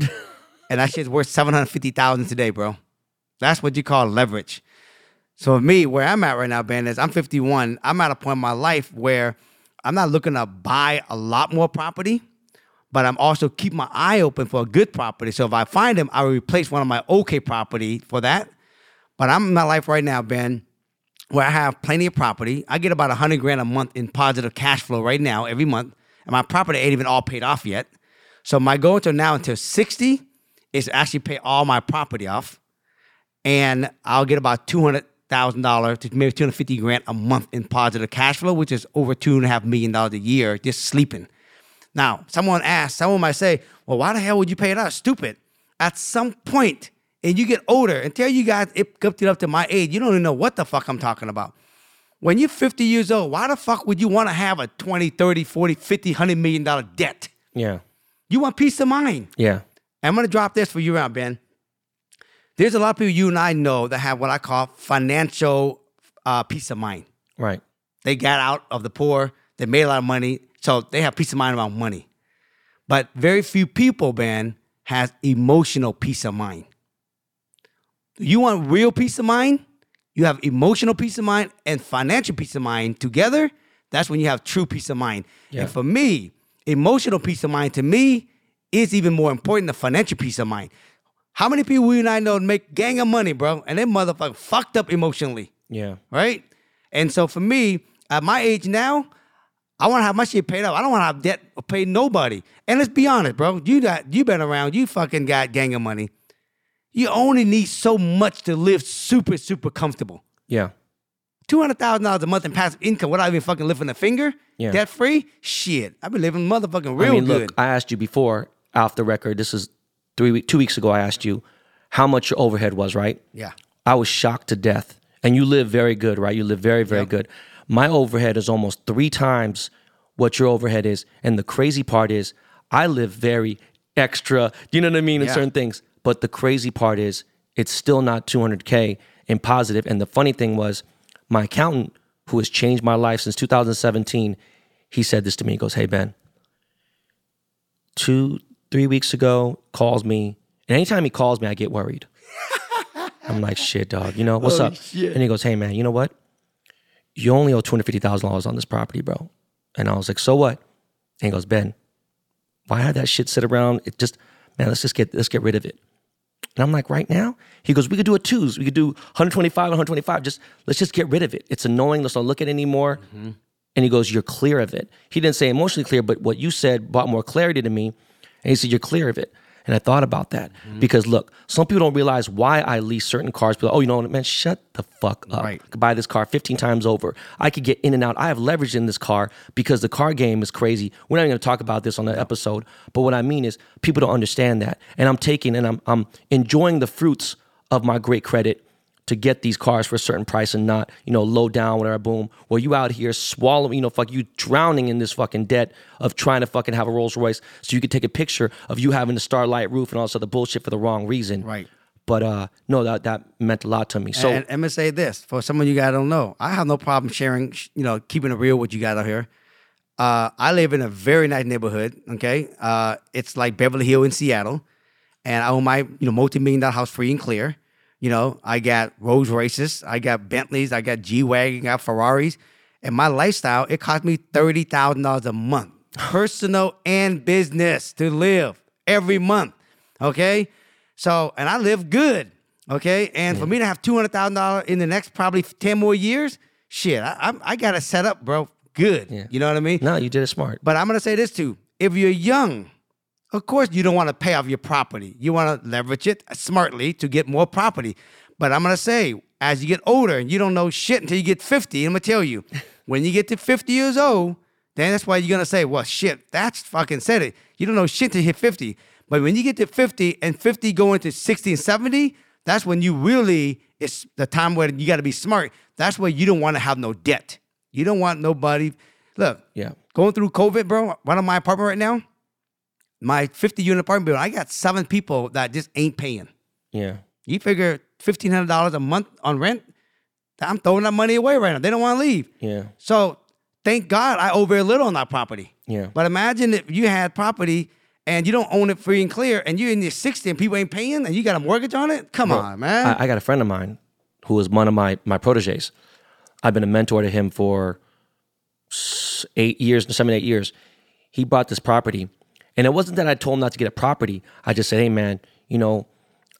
And that shit's worth seven hundred fifty thousand dollars today, bro. That's what you call leverage. So for me, where I'm at right now, Ben, is I'm fifty-one. I'm at a point in my life where I'm not looking to buy a lot more property, but I'm also keep my eye open for a good property. So if I find them, I will replace one of my okay property for that. But I'm in my life right now, Ben, where I have plenty of property. I get about one hundred grand a month in positive cash flow right now, every month. And my property ain't even all paid off yet. So my goal until now, until sixty, is to actually pay all my property off. And I'll get about two hundred thousand dollars to maybe two hundred fifty grand a month in positive cash flow, which is over two point five million dollars a year just sleeping. Now, someone asked, someone might say, well, why the hell would you pay it out? Stupid. At some point, and you get older, until you guys it up to my age, you don't even know what the fuck I'm talking about. When you're fifty years old, why the fuck would you want to have a twenty, thirty, forty, fifty, one hundred million dollars debt? Yeah. You want peace of mind. Yeah. And I'm going to drop this for you around, Ben. There's a lot of people you and I know that have what I call financial uh, peace of mind. Right. They got out of the poor. They made a lot of money. So they have peace of mind around money. But very few people, Ben, has emotional peace of mind. You want real peace of mind? You have emotional peace of mind and financial peace of mind together. That's when you have true peace of mind. Yeah. And for me, emotional peace of mind to me is even more important than financial peace of mind. How many people we and I know make gang of money, bro, and they motherfucker fucked up emotionally? Yeah. Right? And so for me, at my age now, I want to have my shit paid up. I don't want to have debt or pay nobody. And let's be honest, bro. You got, you been around. You fucking got gang of money. You only need so much to live super, super comfortable. Yeah. two hundred thousand dollars a month in passive income without even fucking lifting a finger? Yeah. Debt free? Shit. I've been living motherfucking real I mean, good. Look, I asked you before, off the record, this is three, two weeks ago I asked you how much your overhead was, right? Yeah. I was shocked to death. And you live very good, right? You live very, very yep. good. My overhead is almost three times what your overhead is. And the crazy part is I live very extra, you know what I mean, in yeah. certain things. But the crazy part is it's still not two hundred K in positive. And the funny thing was my accountant, who has changed my life since two thousand seventeen, he said this to me. He goes, hey, Ben, two, three weeks ago, calls me. And anytime he calls me, I get worried. I'm like, shit, dog, you know, what's Holy up? Shit. And he goes, hey, man, you know what? You only owe two hundred fifty thousand dollars on this property, bro. And I was like, so what? And he goes, Ben, why had that shit sit around? It just, man, let's just get, let's get rid of it. And I'm like, right now? He goes, we could do a twos. We could do one twenty-five, one twenty-five. Just, let's just get rid of it. It's annoying. Let's not look at it anymore. Mm-hmm. And he goes, you're clear of it. He didn't say emotionally clear, but what you said brought more clarity to me. And he said, you're clear of it. And I thought about that. Mm-hmm. Because look, some people don't realize why I lease certain cars. People, oh, you know what, man, shut the fuck up. Right. I could buy this car fifteen times over. I could get in and out. I have leverage in this car because the car game is crazy. We're not even going to talk about this on the episode. But what I mean is people don't understand that. And I'm taking and I'm I'm enjoying the fruits of my great credit to get these cars for a certain price and not, you know, low down, whatever, boom. Well, you out here swallowing, you know, fuck, you drowning in this fucking debt of trying to fucking have a Rolls Royce so you could take a picture of you having the starlight roof and all this other bullshit for the wrong reason. Right. But uh, no, that that meant a lot to me. So, and, and let me say this, for some of you guys don't know, I have no problem sharing, you know, keeping it real with you guys out here. Uh, I live in a very nice neighborhood, okay? Uh, it's like Beverly Hills in Seattle. And I own my, you know, multi-million dollar house free and clear. You know, I got Rolls Royces, I got Bentleys, I got G-Wagon, I got Ferraris. And my lifestyle, it cost me thirty thousand dollars a month, personal and business, to live every month, okay? So, and I live good, okay? And for me to have two hundred thousand dollars in the next probably ten more years, shit, I, I, I got to set up, bro, good. Yeah. You know what I mean? No, you did it smart. But I'm going to say this too. If you're young, of course, you don't want to pay off your property. You want to leverage it smartly to get more property. But I'm going to say, as you get older, and you don't know shit until you get fifty, I'm going to tell you, when you get to fifty years old, then that's why you're going to say, well, shit, that's fucking said it. You don't know shit to hit fifty. But when you get to fifty and fifty going to sixty and seventy, that's when you really, it's the time where you got to be smart. That's where you don't want to have no debt. You don't want nobody. Look, yeah. Going through COVID, bro, right on my apartment right now, my fifty-unit apartment building, I got seven people that just ain't paying. Yeah. You figure fifteen hundred dollars a month on rent, I'm throwing that money away right now. They don't want to leave. Yeah. So thank God I owe very little on that property. Yeah. But imagine if you had property and you don't own it free and clear and you're in your sixties and people ain't paying and you got a mortgage on it? Come well, on, man. I, I got a friend of mine who was one of my, my proteges. I've been a mentor to him for eight years, seven, eight years. He bought this property. And it wasn't that I told him not to get a property. I just said, hey, man, you know,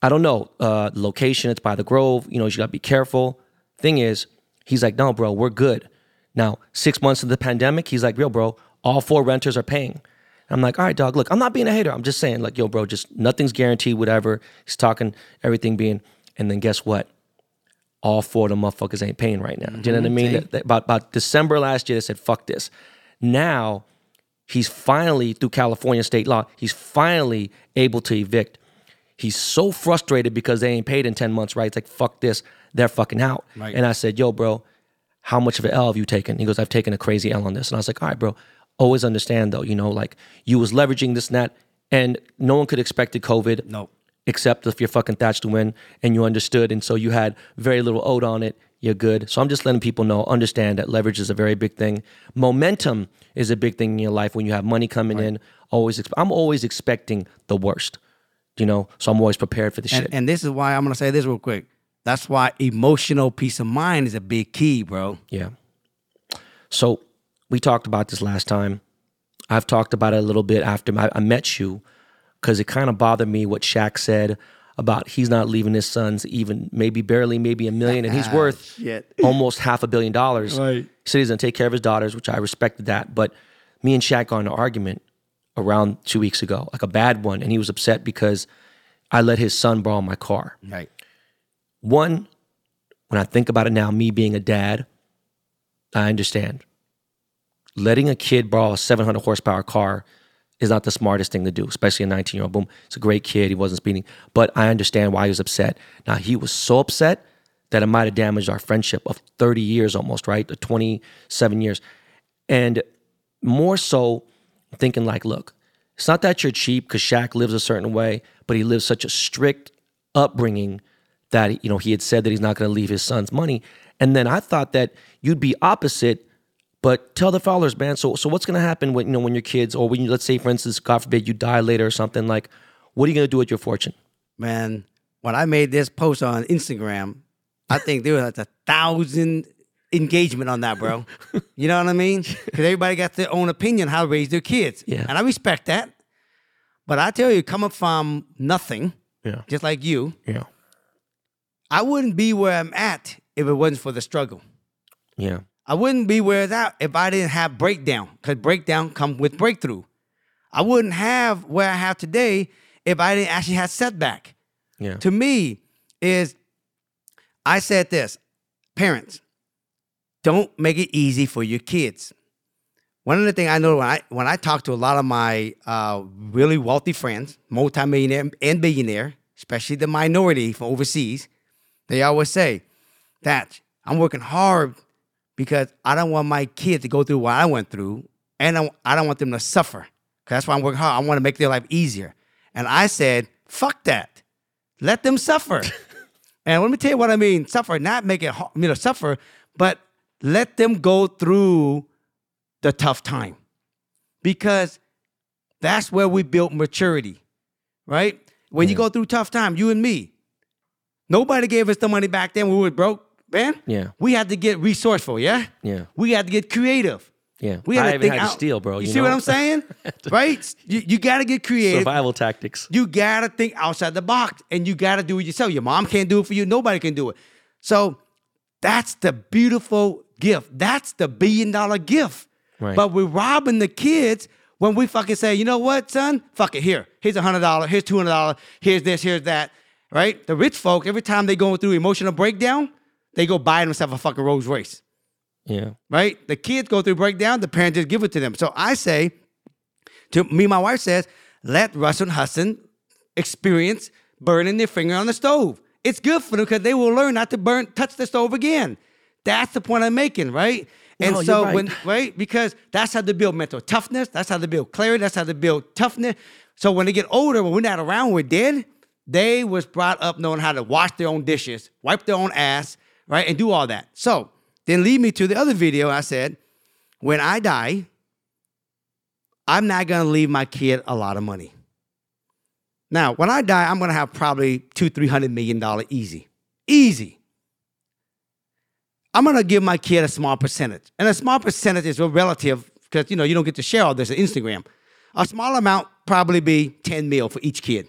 I don't know. Uh, location, it's by the Grove. You know, you got to be careful. Thing is, he's like, no, bro, we're good. Now, six months of the pandemic, he's like, yo, bro, all four renters are paying. And I'm like, all right, dog, look, I'm not being a hater. I'm just saying, like, yo, bro, just nothing's guaranteed, whatever. He's talking, everything being. And then guess what? All four of them motherfuckers ain't paying right now. Mm-hmm. Do you know what I mean? That, that, about, about December last year, they said, fuck this. Now, he's finally, through California state law, he's finally able to evict. He's so frustrated because they ain't paid in ten months, right? It's like, fuck this. They're fucking out. Right. And I said, yo, bro, how much of an L have you taken? He goes, I've taken a crazy L on this. And I was like, all right, bro, always understand though, you know, like you was leveraging this and that, and no one could expect the COVID. No. Except if you're fucking Thatch Nguyen and you understood. And so you had very little owed on it. You're good. So I'm just letting people know, understand that leverage is a very big thing. Momentum is a big thing in your life when you have money coming right. in. Always, exp- I'm always expecting the worst, you know? So I'm always prepared for the shit. And, and this is why I'm going to say this real quick. That's why emotional peace of mind is a big key, bro. Yeah. So we talked about this last time. I've talked about it a little bit after I, I met you because it kind of bothered me what Shaq said about he's not leaving his sons even maybe barely, maybe a million, and he's worth almost half a billion dollars. Right. He said he's going to take care of his daughters, which I respected that. But me and Shaq got in an argument around two weeks ago, like a bad one, and he was upset because I let his son borrow my car. Right. One, when I think about it now, me being a dad, I understand. Letting a kid borrow a seven hundred horsepower car is not the smartest thing to do, especially a nineteen-year-old. Boom, he's a great kid. He wasn't speeding. But I understand why he was upset. Now, he was so upset that it might have damaged our friendship of thirty years almost, right? twenty-seven years. And more so thinking like, look, it's not that you're cheap because Shaq lives a certain way, but he lives such a strict upbringing that, you know, he had said that he's not going to leave his son's money. And then I thought that you'd be opposite. But tell the followers, man, so so what's going to happen when, you know, when your kids, or when you, let's say, for instance, God forbid, you die later or something, like, what are you going to do with your fortune? Man, when I made this post on Instagram, I think there was like a thousand engagement on that, bro. You know what I mean? Because everybody got their own opinion how to raise their kids. Yeah. And I respect that. But I tell you, coming from nothing, yeah. just like you, yeah. I wouldn't be where I'm at if it wasn't for the struggle. Yeah. I wouldn't be where it's at if I didn't have breakdown, because breakdown comes with breakthrough. I wouldn't have where I have today if I didn't actually have setback. Yeah. To me, is I said this, parents, don't make it easy for your kids. One of the things I know when I when I talk to a lot of my uh, really wealthy friends, multimillionaire and billionaire, especially the minority from overseas, they always say, Thatch, I'm working hard because I don't want my kids to go through what I went through, and I, I don't want them to suffer. That's why I'm working hard. I want to make their life easier. And I said, fuck that. Let them suffer. And let me tell you what I mean. Suffer, not make it hard, you know, suffer, but let them go through the tough time, because that's where we built maturity, right? When yeah. you go through tough time, you and me, nobody gave us the money back then. We were broke. Man, yeah, we had to get resourceful, yeah? Yeah. We had to get creative. Yeah. We had I to even think had out. to steal, bro. You, you see know? What I'm saying? Right? You, you got to get creative. Survival tactics. You got to think outside the box, and you got to do it yourself. Your mom can't do it for you. Nobody can do it. So that's the beautiful gift. That's the billion-dollar gift. Right. But we're robbing the kids when we fucking say, you know what, son? Fuck it. Here. Here's one hundred dollars. Here's two hundred dollars. Here's this. Here's that. Right? The rich folk, every time they go through emotional breakdown, they go buy themselves a fucking Rolls Royce. Yeah. Right? The kids go through breakdown, the parents just give it to them. So I say, to me, my wife says, let Russell and Hudson experience burning their finger on the stove. It's good for them because they will learn not to burn, touch the stove again. That's the point I'm making, right? And no, so right. when right because that's how they build mental toughness. That's how they build clarity. That's how they build toughness. So when they get older, when we're not around, we're dead. They was brought up knowing how to wash their own dishes, wipe their own ass, right, and do all that. So then lead me to the other video. I said, when I die, I'm not going to leave my kid a lot of money. Now, when I die, I'm going to have probably two, three hundred million dollars easy. Easy. I'm going to give my kid a small percentage. And a small percentage is relative because, you know, you don't get to share all this on Instagram. A small amount probably be ten mil for each kid.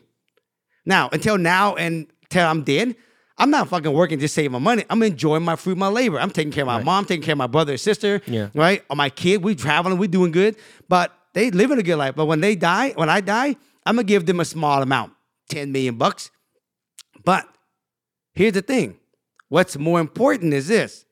Now, until now and till I'm dead, I'm not fucking working to save my money. I'm enjoying my fruit, my labor. I'm taking care of my right. mom, taking care of my brother and sister, yeah. right? Or my kid, we traveling, we doing good. But they living a good life. But when they die, when I die, I'm going to give them a small amount, ten million bucks. But here's the thing. What's more important is this.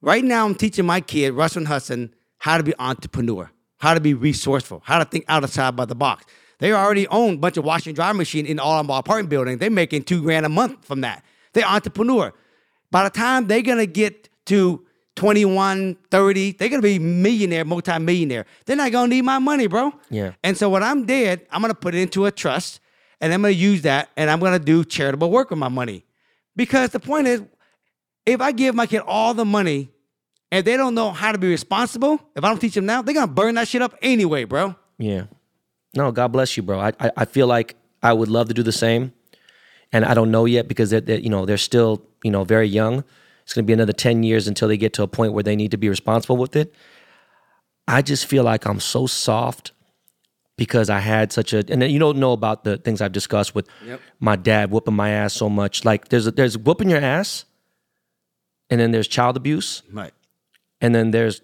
Right now, I'm teaching my kid, Russell Hudson, how to be entrepreneur, how to be resourceful, how to think outside by the box. They already own a bunch of washing and dry machine in all of our apartment building. They're making two grand a month from that. They're entrepreneur. By the time they're going to get to twenty-one, thirty, they're going to be millionaire, multi-millionaire. They're not going to need my money, bro. Yeah. And so when I'm dead, I'm going to put it into a trust, and I'm going to use that, and I'm going to do charitable work with my money. Because the point is, if I give my kid all the money, and they don't know how to be responsible, if I don't teach them now, they're going to burn that shit up anyway, bro. Yeah. No, God bless you, bro. I, I I feel like I would love to do the same, and I don't know yet because they're, they're you know they're still you know very young. It's going to be another ten years until they get to a point where they need to be responsible with it. I just feel like I'm so soft because I had such a and you don't know about the things I've discussed with yep. my dad whooping my ass so much. Like there's a, there's whooping your ass, and then there's child abuse, right? And then there's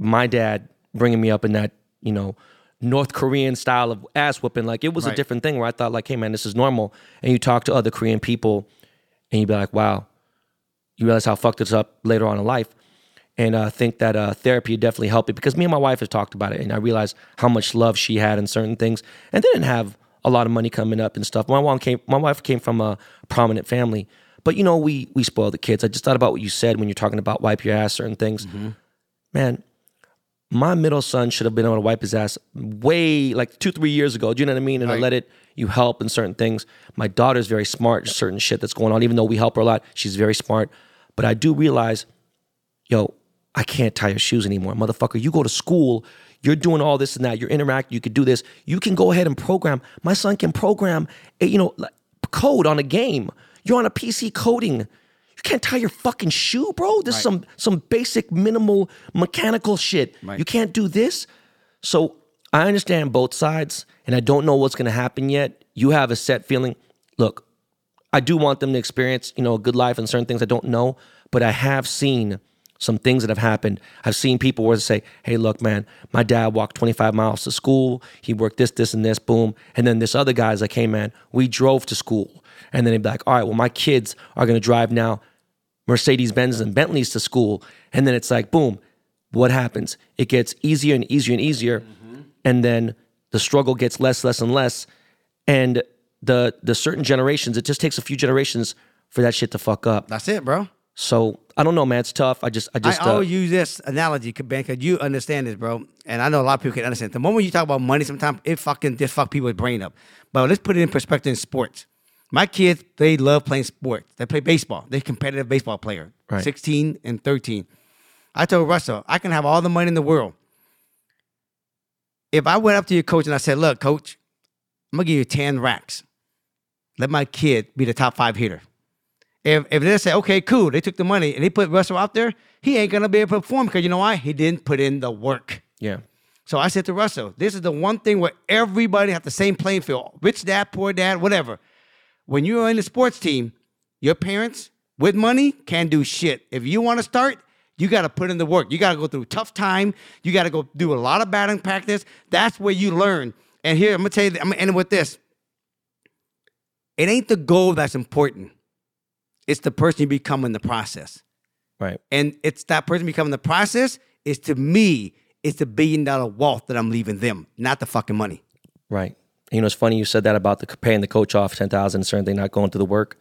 my dad bringing me up in that you know. North Korean style of ass whooping. Like it was right. a different thing where I thought like, hey man, this is normal. And you talk to other Korean people and you'd be like, wow, you realize how fucked this up later on in life. And I uh, think that uh, therapy definitely helped it because me and my wife have talked about it and I realized how much love she had in certain things. And they didn't have a lot of money coming up and stuff. My mom came, my wife came from a prominent family, but you know, we, we spoiled the kids. I just thought about what you said when you're talking about wipe your ass, certain things, mm-hmm. man. My middle son should have been able to wipe his ass way, like two, three years ago. Do you know what I mean? And right. I let it, you help in certain things. My daughter's very smart in certain shit that's going on, even though we help her a lot. She's very smart. But I do realize, yo, I can't tie your shoes anymore. Motherfucker, you go to school, you're doing all this and that. You're interacting, you could do this. You can go ahead and program. My son can program, you know, code on a game. You're on a P C coding. You can't tie your fucking shoe, bro. This right. is some some basic, minimal, mechanical shit. Right. You can't do this. So I understand both sides, and I don't know what's going to happen yet. You have a set feeling. Look, I do want them to experience, you know, a good life and certain things I don't know, but I have seen some things that have happened. I've seen people where they say, hey, look, man, my dad walked twenty-five miles to school. He worked this, this, and this, boom. And then this other guy's like, hey, man, we drove to school. And then they'd be like, all right, well, my kids are going to drive now Mercedes-Benz and Bentleys to school. And then it's like, boom, what happens? It gets easier and easier and easier. Mm-hmm. And then the struggle gets less, less, and less. And the the certain generations, it just takes a few generations for that shit to fuck up. That's it, bro. So I don't know, man. It's tough. I just, I just. I always uh, use this analogy, Ben, because you understand this, bro. And I know a lot of people can understand. The moment you talk about money, sometimes it fucking just fuck people's brain up. But let's put it in perspective in sports. My kids, they love playing sports. They play baseball. They're a competitive baseball player, right. sixteen and thirteen. I told Russell, I can have all the money in the world. If I went up to your coach and I said, look, coach, I'm going to give you ten racks. Let my kid be the top five hitter. If, if they say, okay, cool, they took the money and they put Russell out there, he ain't going to be able to perform because you know why? He didn't put in the work. Yeah. So I said to Russell, this is the one thing where everybody has the same playing field. Rich dad, poor dad, whatever. When you're in the sports team, your parents with money can do shit. If you want to start, you got to put in the work. You got to go through tough time. You got to go do a lot of batting practice. That's where you learn. And here, I'm going to tell you, I'm going to end with this. It ain't the goal that's important. It's the person you become in the process. Right. And it's that person becoming the process is to me, it's the billion dollar wealth that I'm leaving them, not the fucking money. Right. You know, it's funny you said that about the paying the coach off ten thousand dollars, certain thing, not going through the work.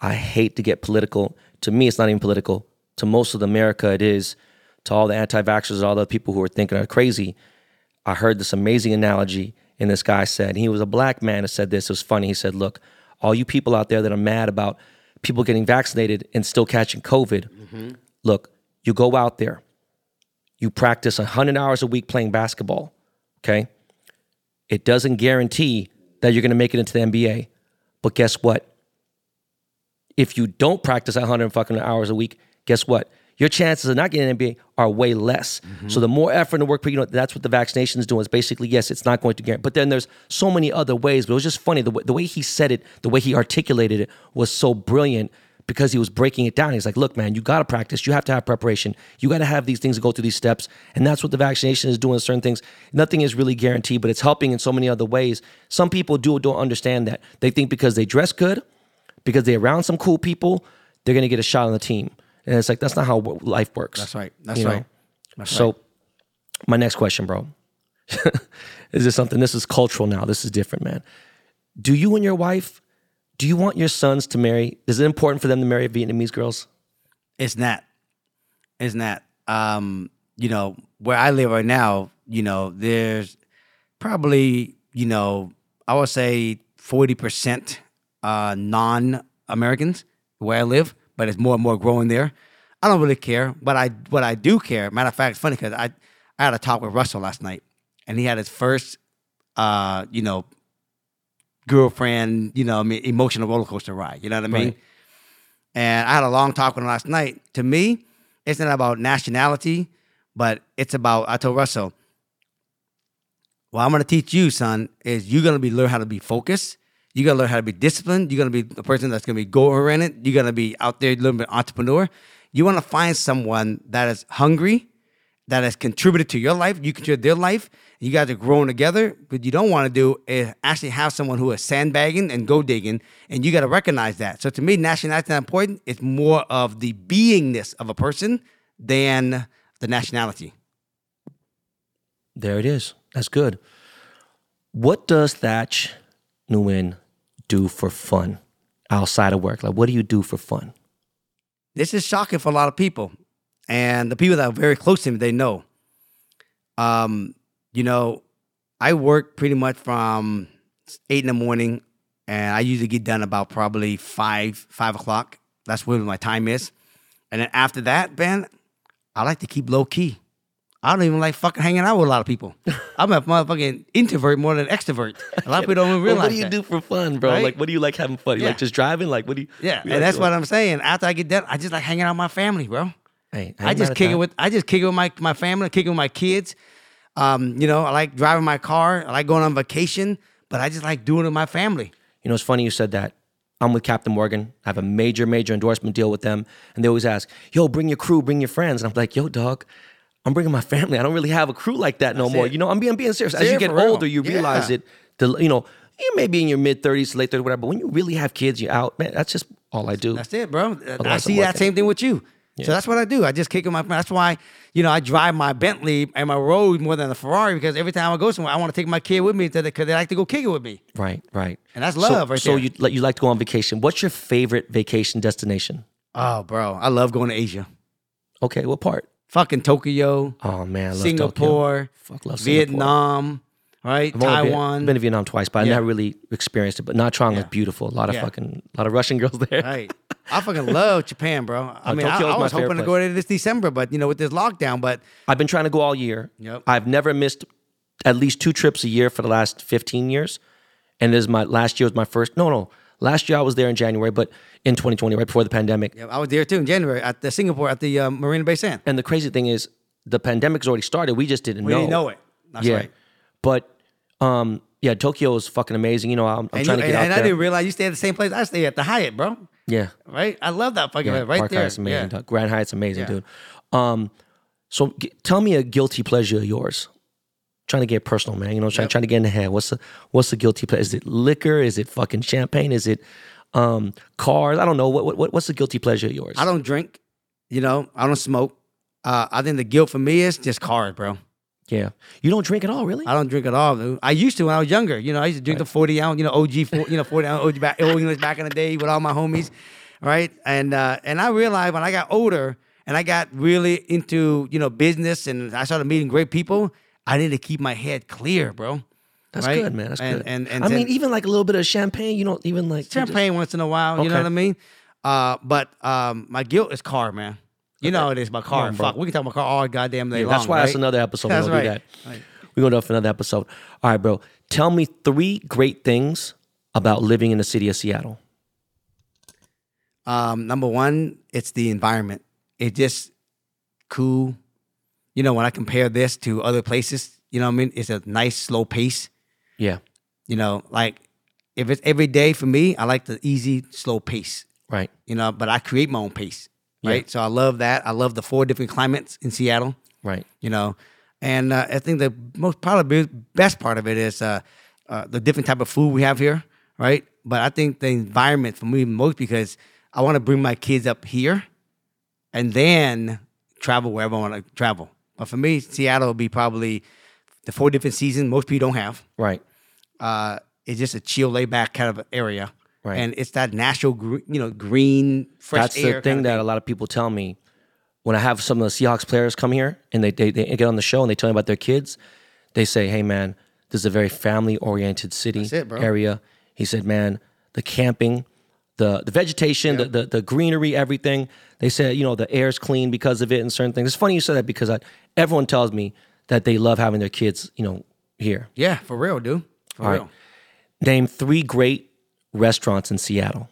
I hate to get political. To me, it's not even political. To most of America, it is. to all the anti-vaxxers, all the people who are thinking are crazy, I heard this amazing analogy, and this guy said, he was a black man that said this, it was funny, he said, look, all you people out there that are mad about people getting vaccinated and still catching COVID, mm-hmm. look, you go out there, you practice one hundred hours a week playing basketball, okay? It doesn't guarantee that you're going to make it into the N B A, but guess what? If you don't practice one hundred fucking hours a week, guess what? Your chances of not getting an N B A are way less. Mm-hmm. So the more effort and work, you know, that's what the vaccination is doing. It's basically, yes, it's not going to guarantee. But then there's so many other ways. But it was just funny. The, the way he said it, the way he articulated it was so brilliant because he was breaking it down. He's like, look, man, you got to practice. You have to have preparation. You got to have these things and go through these steps. And that's what the vaccination is doing, certain things. Nothing is really guaranteed, but it's helping in so many other ways. Some people do don't understand that. They think because they dress good, because they're around some cool people, they're going to get a shot on the team. And it's like, that's not how life works. That's right. That's you know? right. That's so, right. My next question, bro, is this something, this is cultural now. This is different, man. Do you and your wife, do you want your sons to marry? Is it important for them to marry Vietnamese girls? It's not. It's not. Um, you know, where I live right now, you know, there's probably, you know, I would say forty percent uh, non-Americans where I live. But it's more and more growing there. I don't really care, but I what I do care. Matter of fact, it's funny because I, I had a talk with Russell last night, and he had his first, uh, you know, girlfriend, you know, I mean, emotional roller coaster ride. You know what I mean? Right. And I had a long talk with him last night. To me, it's not about nationality, but it's about. I told Russell, "What I'm going to teach you, son, is you're going to be learn how to be focused." You're going to learn how to be disciplined. You're going to be a person that's going to be goal-oriented. You're going to be out there a little bit entrepreneur. You want to find someone that is hungry, that has contributed to your life. You contribute their life. You guys are growing together. What you don't want to do is actually have someone who is sandbagging and go digging, and you got to recognize that. So to me, nationality is not important. It's more of the beingness of a person than the nationality. There it is. That's good. What does Thatch Nguyen do for fun outside of work? Like, what do you do for fun? This is shocking for a lot of people. And the people that are very close to me, they know. Um, you know, I work pretty much from eight in the morning, and I usually get done about probably five, five o'clock. That's where my time is. And then after that, man, I like to keep low key. I don't even like fucking hanging out with a lot of people. I'm a motherfucking introvert more than extrovert. A lot of people don't even realize well, What do you that. do for fun, bro? Right? Like, what do you like having fun? You yeah. like just driving? Like, what do you... Yeah, and like, that's what I'm saying. After I get done, I just like hanging out with my family, bro. Hey, I just kick it with I just kick it with my, my family, kick it with my kids. Um, you know, I like driving my car. I like going on vacation, but I just like doing it with my family. You know, it's funny you said that. I'm with Captain Morgan. I have a major, major endorsement deal with them. And they always ask, yo, bring your crew, bring your friends. And I'm like, yo, dog, I'm bringing my family. I don't really have a crew like that no That's more. It. You know, I'm being being serious. As Seriously, you get older, you yeah. realize it. The, you know, you may be in your mid thirties, late thirties, whatever, but when you really have kids, you're out. Man, that's just all I do. That's it, bro. I see that same thing with you. Yeah. So that's what I do. I just kick in my friend. That's why, you know, I drive my Bentley and my road more than a Ferrari because every time I go somewhere, I want to take my kid with me because they like to go kick it with me. Right, right. And that's love so, right so there. So you, you like to go on vacation. What's your favorite vacation destination? Oh, bro. I love going to Asia. Okay, what part? Fucking Tokyo, oh man, I love Singapore, Tokyo. Fuck, love Vietnam, Singapore. right? I've Taiwan. I've been to Vietnam twice, but yeah. I never really experienced it. But Nha Trang yeah. is beautiful. A lot of yeah. fucking, a lot of Russian girls there. Right. I fucking love Japan, bro. I uh, mean, I, I was hoping place. to go there this December, but you know, with this lockdown. But I've been trying to go all year. Yep. I've never missed at least two trips a year for the last fifteen years, and this is my last year was my first. No, no. Last year I was there in January, but in twenty twenty, right before the pandemic. Yeah, I was there too in January at the Singapore at the uh, Marina Bay Sands. And the crazy thing is, the pandemic's already started. We just didn't we know. We didn't know it. That's yeah. right. But um, yeah, Tokyo is fucking amazing. You know, I'm, I'm trying you, to get and, out and there. And I didn't realize you stay at the same place. I stay at the Hyatt, bro. Yeah. Right. I love that fucking yeah, right Park there. Hyatt's amazing. Yeah. Grand Hyatt's amazing, yeah. dude. Um, so g- tell me a guilty pleasure of yours. Trying to get personal, man. You know, trying, yep. trying to get in the head. What's the what's the guilty pleasure? Is it liquor? Is it fucking champagne? Is it um, cars? I don't know. What what what's the guilty pleasure of yours? I don't drink. You know, I don't smoke. Uh, I think the guilt for me is just cars, bro. Yeah, you don't drink at all, really? I don't drink at all, dude. I used to when I was younger. You know, I used to drink right. the forty ounce, you know, O G, you know, forty ounce O G back, old English back in the day with all my homies, right? And uh, and I realized when I got older. and I got really into, you know, business, and I started meeting great people, I need to keep my head clear, bro. That's right? Good, man. That's and, good. And, and, and I mean, even like a little bit of champagne, you don't even like... Champagne just... once in a while, you okay. know what I mean? Uh, but um, my guilt is car, man. You okay. know it is, my car. Yeah, fuck, we can talk about car all goddamn day yeah, long, That's why right? that's another episode. That's We're right. Do that. Right. We're going to do it for another episode. All right, bro. Tell me three great things about living in the city of Seattle. Um, number one, it's the environment. It's just cool. You know, when I compare this to other places, you know what I mean? It's a nice, slow pace. Yeah. You know, like if it's every day for me, I like the easy, slow pace. Right. You know, but I create my own pace. Right. Yeah. So I love that. I love the four different climates in Seattle. Right. You know, and uh, I think the most probably best part of it is uh, uh, the different type of food we have here. Right. But I think the environment for me most because I want to bring my kids up here and then travel wherever I want to travel. But for me, Seattle will be probably the four different seasons most people don't have. Right. Uh, it's just a chill, laid back kind of area. Right. And it's that natural, you know, green, fresh That's air. That's the thing kind of that thing. A lot of people tell me when I have some of the Seahawks players come here and they, they, they get on the show and they tell me about their kids. They say, hey, man, this is a very family-oriented city That's it, bro. Area. He said, man, the camping, the, the vegetation, yeah. the, the the greenery, everything. They said, you know, the air's clean because of it and certain things. It's funny you said that because I, everyone tells me that they love having their kids, you know, here. Yeah, for real, dude. For All real. Right. Name three great restaurants in Seattle.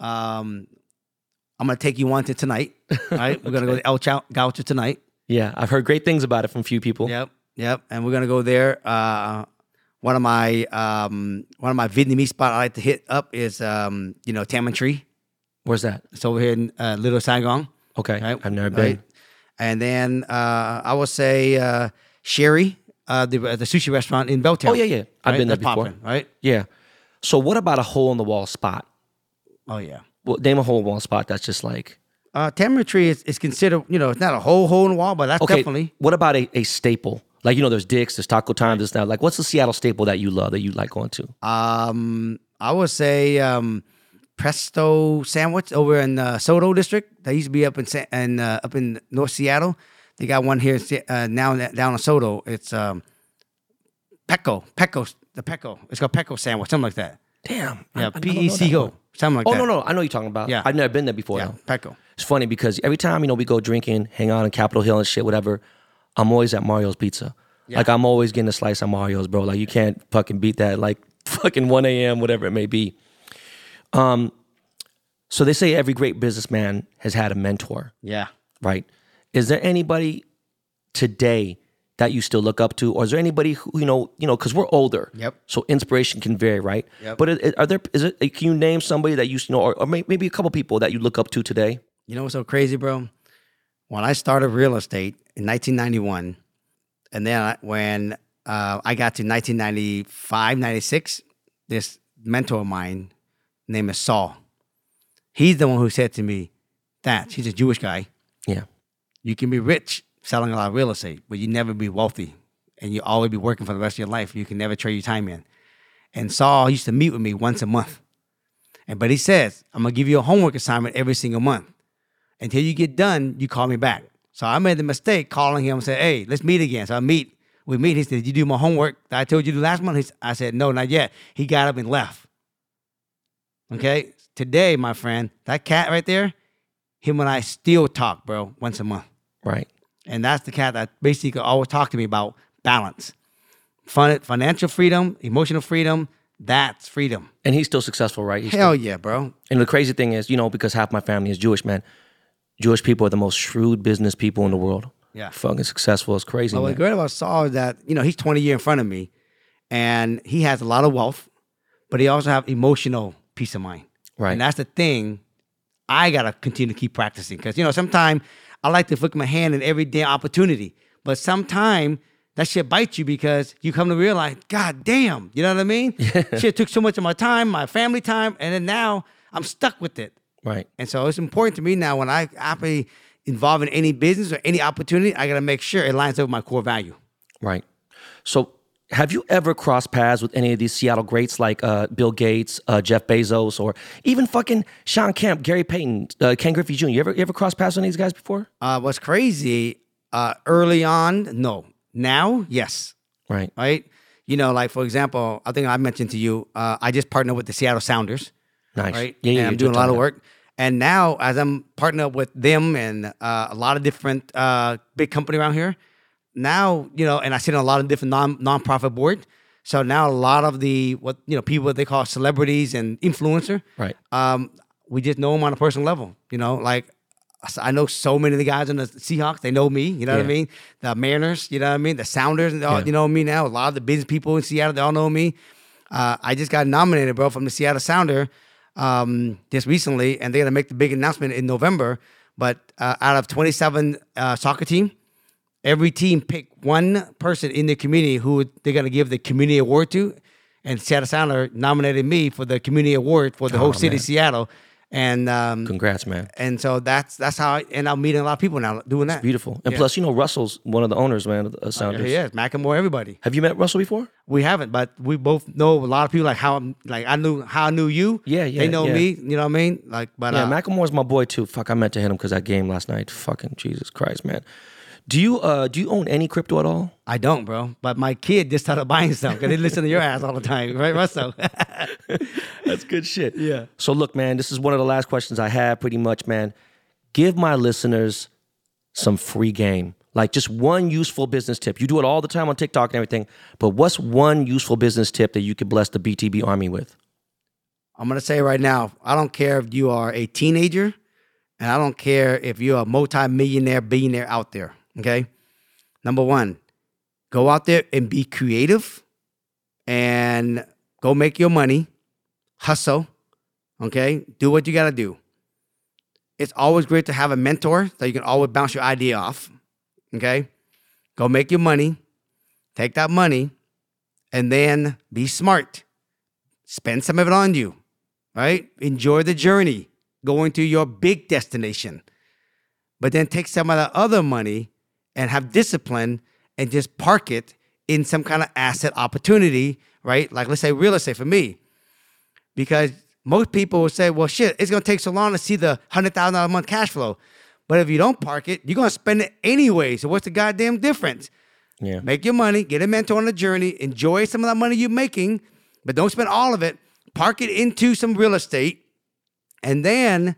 Um, I'm gonna take you one to tonight. All right, okay. We're gonna go to El Chow Gaucho tonight. Yeah, I've heard great things about it from few people. Yep, yep. And we're gonna go there. Uh, one of my um, one of my Vietnamese spots I like to hit up is um, you know, Tam and Tree. Where's that? It's over here in uh, Little Saigon. Okay, right? I've never been. Right? And then uh, I would say uh, Sherry, uh, the the sushi restaurant in Belltown. Oh yeah, yeah. I've right? been there That's before. Poppin', right? Yeah. So what about a hole-in-the-wall spot? Oh, yeah. Well, name a hole-in-the-wall spot that's just like... Uh, Tamarind Tree is, is considered, you know, it's not a whole hole-in-the-wall, but that's okay, definitely... What about a, a staple? Like, you know, there's Dick's, there's Taco Time, there's now. Like, what's the Seattle staple that you love, that you like going to? Um, I would say um, Presto Sandwich over in uh, Soto District. That used to be up in Sa- and, uh, up in North Seattle. They got one here uh, now down in Soto. It's um, Pecco, Pecco's. The Pecco. It's called Pecco Sandwich, something like that. Damn. Yeah, P E C O, something like oh, that. Oh, no, no. I know what you're talking about. Yeah. I've never been there before. Yeah, though. Pecco. It's funny because every time, you know, we go drinking, hang out on Capitol Hill and shit, whatever, I'm always at Mario's Pizza. Yeah. Like, I'm always getting a slice of Mario's, bro. Like, you can't fucking beat that. Like, fucking one a.m., whatever it may be. Um, So they say every great businessman has had a mentor. Yeah. Right? Is there anybody today that you still look up to, or is there anybody who, you know, you know, because we're older, yep. so inspiration can vary, right? Yep. But are there, is it, can you name somebody that you know, or, or maybe a couple people that you look up to today? You know what's so crazy, bro? When I started real estate in nineteen ninety-one, and then I, when uh, I got to nineteen ninety-five, ninety-six, this mentor of mine, named is Saul, he's the one who said to me, Thatch, he's a Jewish guy. Yeah. You can be rich selling a lot of real estate, but you never be wealthy, and you always be working for the rest of your life. You can never trade your time in. And Saul used to meet with me once a month, and but he says, I'm gonna give you a homework assignment every single month. Until you get done, you call me back. So I made the mistake calling him and said, hey, let's meet again. So I meet, we meet. He said, did you do my homework that I told you to do last month? He, I said, no, not yet. He got up and left. Okay, today, my friend, that cat right there, him and I still talk, bro, once a month. Right. And that's the cat that basically always talked to me about balance, Fun, financial freedom, emotional freedom. That's freedom. And he's still successful, right? He's Hell still, yeah, bro. And the crazy thing is, you know, because half my family is Jewish, man. Jewish people are the most shrewd business people in the world. Yeah. Fucking successful. It's crazy. Well, what's great about Saul is that, you know, he's twenty years in front of me and he has a lot of wealth, but he also has emotional peace of mind. Right. And that's the thing I got to continue to keep practicing because, you know, sometimes I like to flick my hand in every damn opportunity. But sometimes that shit bites you because you come to realize, God damn, you know what I mean? Shit took so much of my time, my family time, and then now I'm stuck with it. Right. And so it's important to me now when I, I be involved in any business or any opportunity, I got to make sure it lines up with my core value. Right. So have you ever crossed paths with any of these Seattle greats like uh, Bill Gates, uh, Jeff Bezos, or even fucking Sean Kemp, Gary Payton, uh, Ken Griffey Junior? You ever, you ever crossed paths with these guys before? Uh, what's crazy, uh, early on, no. Now, yes. Right. Right? You know, like, for example, I think I mentioned to you, uh, I just partnered with the Seattle Sounders. Nice. Right? Yeah, yeah, and I'm doing a lot of work. That. And now, as I'm partnered up with them and uh, a lot of different uh, big company around here, now, you know, and I sit on a lot of different non nonprofit board. So now a lot of the, what, you know, people that they call celebrities and influencer, right? Um, we just know them on a personal level, you know, like I know so many of the guys in the Seahawks, they know me, you know yeah. what I mean? The Mariners, you know what I mean? The Sounders, all, yeah. you know me now. A lot of the business people in Seattle, they all know me. Uh, I just got nominated, bro, from the Seattle Sounder um, just recently, and they're going to make the big announcement in November. But uh, out of twenty-seven uh, soccer team, every team pick one person in the community who they're going to give the community award to. And Seattle Sounder nominated me for the community award for the oh, whole city man. Seattle. And um, congrats, man. And so that's that's how I, and I'm meeting a lot of people now doing that. It's beautiful. And yeah. plus, you know, Russell's one of the owners, man, of the Sounders. Oh, yeah, he is. Macklemore, everybody. Have you met Russell before? We haven't, but we both know a lot of people, like how I'm, like I knew how I knew you. Yeah, yeah. They know yeah. me, you know what I mean? Like, but yeah, uh, Macklemore's my boy too. Fuck, I meant to hit him because that game last night. Fucking Jesus Christ, man. Do you uh do you own any crypto at all? I don't, bro. But my kid just started buying stuff because they listen to your ass all the time, right, Russell? That's good shit. Yeah. So look, man, this is one of the last questions I have, pretty much, man. Give my listeners some free game, like just one useful business tip. You do it all the time on TikTok and everything, but what's one useful business tip that you could bless the B T B Army with? I'm gonna say right now, I don't care if you are a teenager, and I don't care if you're a multi-millionaire, billionaire out there. Okay, number one, go out there and be creative and go make your money, hustle, okay? Do what you got to do. It's always great to have a mentor that you can always bounce your idea off, okay? Go make your money, take that money, and then be smart. Spend some of it on you, right? Enjoy the journey going to your big destination. But then take some of the other money and have discipline and just park it in some kind of asset opportunity, right? Like, let's say real estate for me. Because most people will say, well, shit, it's going to take so long to see the one hundred thousand dollars a month cash flow. But if you don't park it, you're going to spend it anyway. So what's the goddamn difference? Yeah. Make your money, get a mentor on the journey, enjoy some of that money you're making, but don't spend all of it. Park it into some real estate. And then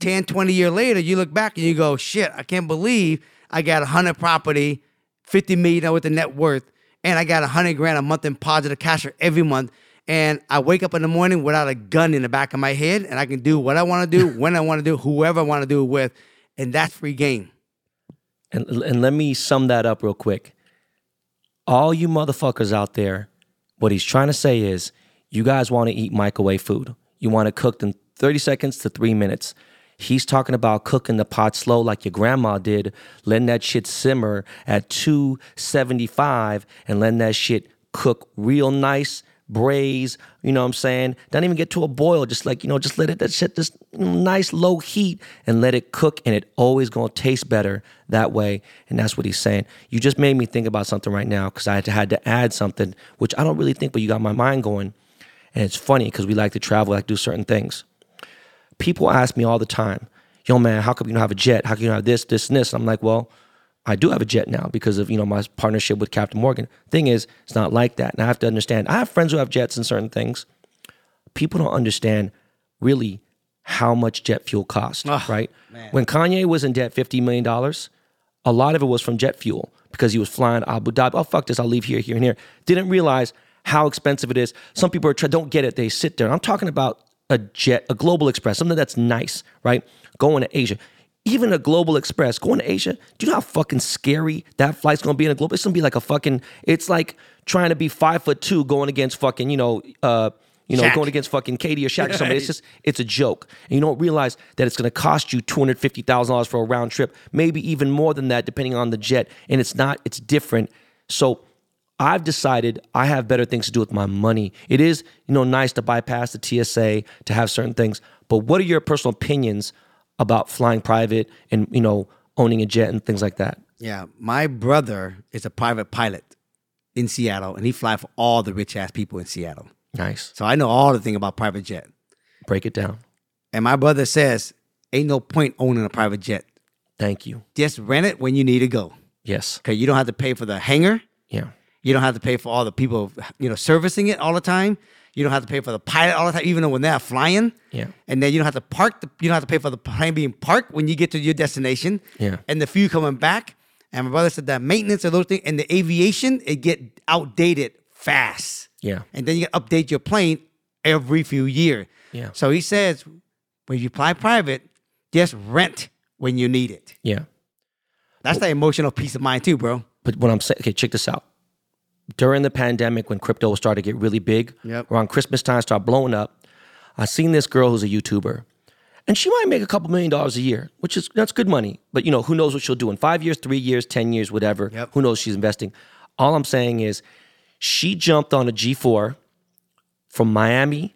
ten, twenty years later, you look back and you go, shit, I can't believe I got one hundred property, fifty million dollars worth of net worth, and I got one hundred grand a month in positive cash every month. And I wake up in the morning without a gun in the back of my head, and I can do what I want to do, when I want to do, whoever I want to do it with. And that's free game. And, and let me sum that up real quick. All you motherfuckers out there, what he's trying to say is you guys want to eat microwave food. You want to cook in thirty seconds to three minutes. He's talking about cooking the pot slow like your grandma did, letting that shit simmer at two seventy-five and letting that shit cook real nice, braise, you know what I'm saying? Don't even get to a boil, just like, you know, just let it, that shit, just nice low heat and let it cook, and it always gonna taste better that way. And that's what he's saying. You just made me think about something right now because I had to, had to add something, which I don't really think, but you got my mind going. And it's funny because we like to travel, like do certain things. People ask me all the time, yo, man, how come you don't have a jet? How come you don't have this, this, and this? And I'm like, well, I do have a jet now because of, you know, my partnership with Captain Morgan. Thing is, it's not like that. And I have to understand, I have friends who have jets and certain things. People don't understand really how much jet fuel costs, oh, right? Man. When Kanye was in debt fifty million dollars, a lot of it was from jet fuel because he was flying to Abu Dhabi. Oh, fuck this, I'll leave here, here, and here. Didn't realize how expensive it is. Some people are don't get it. They sit there. And I'm talking about a jet, a Global Express, something that's nice, right? Going to Asia. Even a Global Express, going to Asia, do you know how fucking scary that flight's going to be in a Global? It's going to be like a fucking, it's like trying to be five foot two going against fucking, you know, uh, you know, Shaq. going against fucking Katie or Shaq or somebody. It's just, it's a joke. And you don't realize that it's going to cost you two hundred fifty thousand dollars for a round trip, maybe even more than that, depending on the jet. And it's not, it's different. So I've decided I have better things to do with my money. It is, you know, nice to bypass the T S A, to have certain things, but what are your personal opinions about flying private and, you know, owning a jet and things like that? Yeah, my brother is a private pilot, in Seattle, and he fly for all the rich ass people in Seattle. Nice. So I know all the thing about private jet. Break it down. And my brother says, ain't no point owning a private jet. Thank you. Just rent it when you need to go. Yes. Because you don't have to pay for the hangar. Yeah. You don't have to pay for all the people, you know, servicing it all the time. You don't have to pay for the pilot all the time, even though when they're flying. Yeah. And then you don't have to park. The, you don't have to pay for the plane being parked when you get to your destination. Yeah. And the fuel coming back. And my brother said that maintenance of those things and the aviation, it get outdated fast. Yeah. And then you update your plane every few years. Yeah. So he says, when you fly private, just rent when you need it. Yeah. That's the emotional peace of mind too, bro. But what I'm saying, okay, check this out. During the pandemic, when crypto started to get really big, yep. around Christmas time, started blowing up, I seen this girl who's a YouTuber, and she might make a couple million dollars a year, which is that's good money. But you know, who knows what she'll do in five years, three years, ten years, whatever. Yep. Who knows? She's investing. All I'm saying is, she jumped on a G four from Miami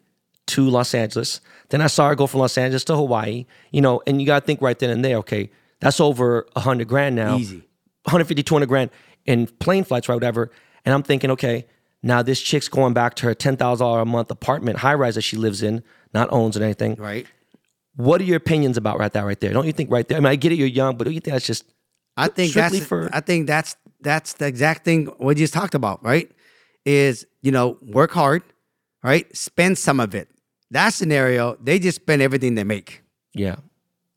to Los Angeles. Then I saw her go from Los Angeles to Hawaii. You know, and you gotta think right then and there. Okay, that's over a hundred grand now. Easy, one fifty, two hundred grand in plane flights, right? Whatever. And I'm thinking, okay, now this chick's going back to her ten thousand dollars a month apartment, high-rise that she lives in, not owns or anything. Right. What are your opinions about right that right there? Don't you think right there? I mean, I get it, you're young, but don't you think that's just I think strictly that's, for... I think that's that's the exact thing we just talked about, right? Is, you know, work hard, right? Spend some of it. That scenario, they just spend everything they make. Yeah.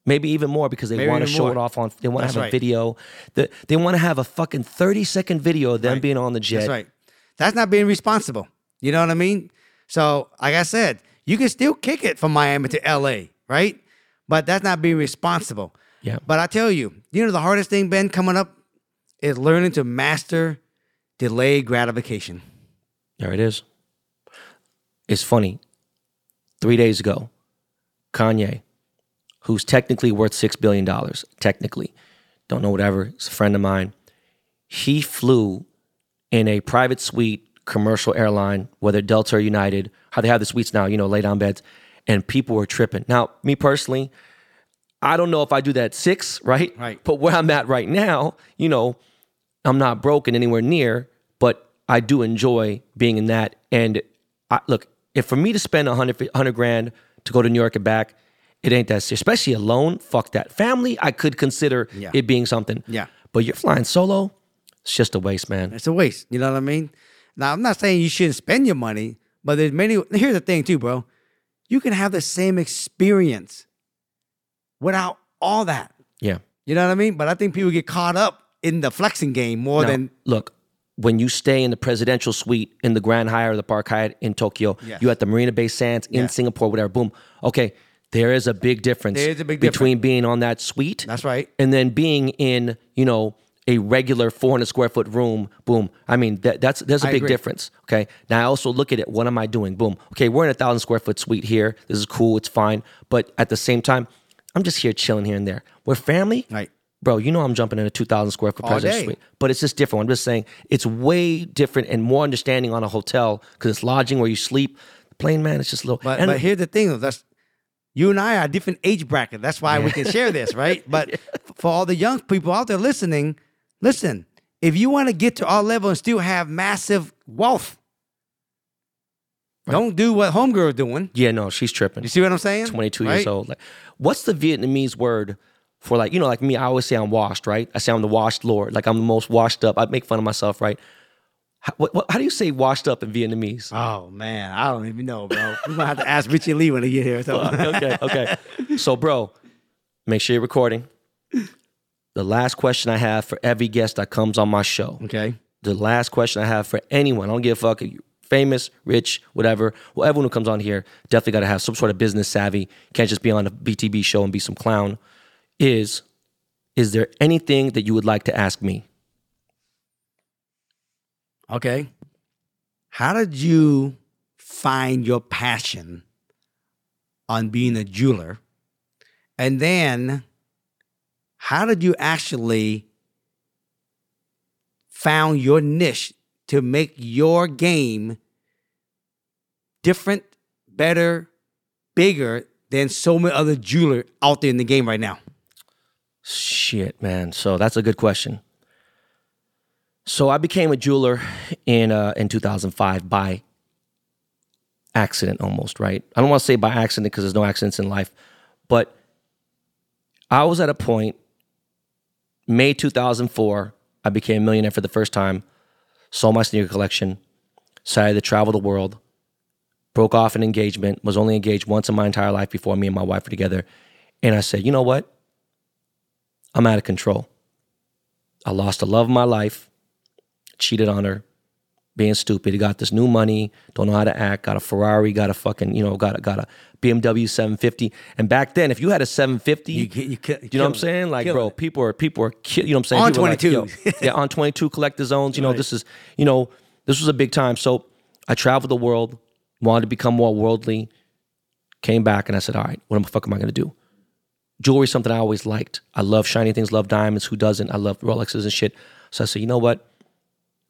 Maybe even more because they Maybe want to show more. it off on, they want That's to have right. a video. The, they want to have a fucking thirty second video of them right. being on the jet. That's right. That's not being responsible. You know what I mean? So, like I said, you can still kick it from Miami to L A, right? But that's not being responsible. Yeah. But I tell you, you know the hardest thing, Ben, coming up is learning to master delayed gratification. There it is. It's funny. Three days ago, Kanye, who's technically worth six billion dollars, technically. Don't know whatever, he's a friend of mine. He flew in a private suite commercial airline, whether Delta or United, how they have the suites now, you know, lay down beds, and people were tripping. Now, me personally, I don't know if I do that at six, right? Right. But where I'm at right now, you know, I'm not broken anywhere near, but I do enjoy being in that. And I, look, if for me to spend one hundred grand to go to New York and back, it ain't that serious, especially alone. Fuck that. Family, I could consider yeah. it being something. Yeah. But you're flying solo, it's just a waste, man. It's a waste. You know what I mean? Now, I'm not saying you shouldn't spend your money, but there's many. Here's the thing, too, bro. You can have the same experience without all that. Yeah. You know what I mean? But I think people get caught up in the flexing game more now, than. Look, when you stay in the presidential suite in the Grand Hyatt or the Park Hyatt in Tokyo, yes. you at the Marina Bay Sands in yeah. Singapore, whatever, boom. Okay. There is a big difference a big between difference. being on that suite That's right. and then being in, you know, a regular four hundred square foot room, boom. I mean, that, that's there's a I big agree. difference, okay? Now, I also look at it, what am I doing? Boom. Okay, we're in a one thousand square foot suite here. This is cool. It's fine. But at the same time, I'm just here chilling here and there. We're family. Right. Bro, you know I'm jumping in a two thousand square foot presidential suite. But it's just different. I'm just saying it's way different and more understanding on a hotel because it's lodging where you sleep. The plane, man, it's just a little. But, and, but here's the thing, though. That's... You and I are different age bracket. That's why yeah. we can share this, right? But yeah. for all the young people out there listening, listen, if you want to get to our level and still have massive wealth, right. don't do what homegirl's doing. Yeah, no, she's tripping. You see what I'm saying? twenty-two right? years old. Like, what's the Vietnamese word for like, you know, like me, I always say I'm washed, right? I say I'm the washed lord. Like I'm the most washed up. I make fun of myself, right? How, what, what, how do you say washed up in Vietnamese? Oh, man. I don't even know, bro. We're going to have to ask Richie Lee when he get here. So. okay, okay. So, bro, make sure you're recording. The last question I have for every guest that comes on my show. Okay. The last question I have for anyone. I don't give a fuck if you're famous, rich, whatever. Well, everyone who comes on here definitely got to have some sort of business savvy. Can't just be on a B T B show and be some clown. Is, is there anything that you would like to ask me? Okay. How did you find your passion on being a jeweler? And then how did you actually found your niche to make your game different, better, bigger than so many other jewelers out there in the game right now? Shit, man. So that's a good question. So I became a jeweler in uh, in two thousand five by accident almost, right? I don't want to say by accident because there's no accidents in life, but I was at a point, May two thousand four, I became a millionaire for the first time, sold my sneaker collection, decided to travel the world, broke off an engagement, was only engaged once in my entire life before me and my wife were together. And I said, you know what? I'm out of control. I lost the love of my life, cheated on her, being stupid. I got this new money, don't know how to act, got a Ferrari, got a fucking, you know, got a, got a B M W seven fifty. And back then, if you had a seven fifty, you, you, you, you, you know what I'm saying? Like, bro, it. people are, people are, you know what I'm saying? On people twenty-two. Like, yeah, on twenty-two collector zones. You know, right. this is, you know, this was a big time. So I traveled the world, wanted to become more worldly, came back and I said, all right, what the fuck am I going to do? Jewelry is something I always liked. I love shiny things, love diamonds. Who doesn't? I love Rolexes and shit. So I said, you know what?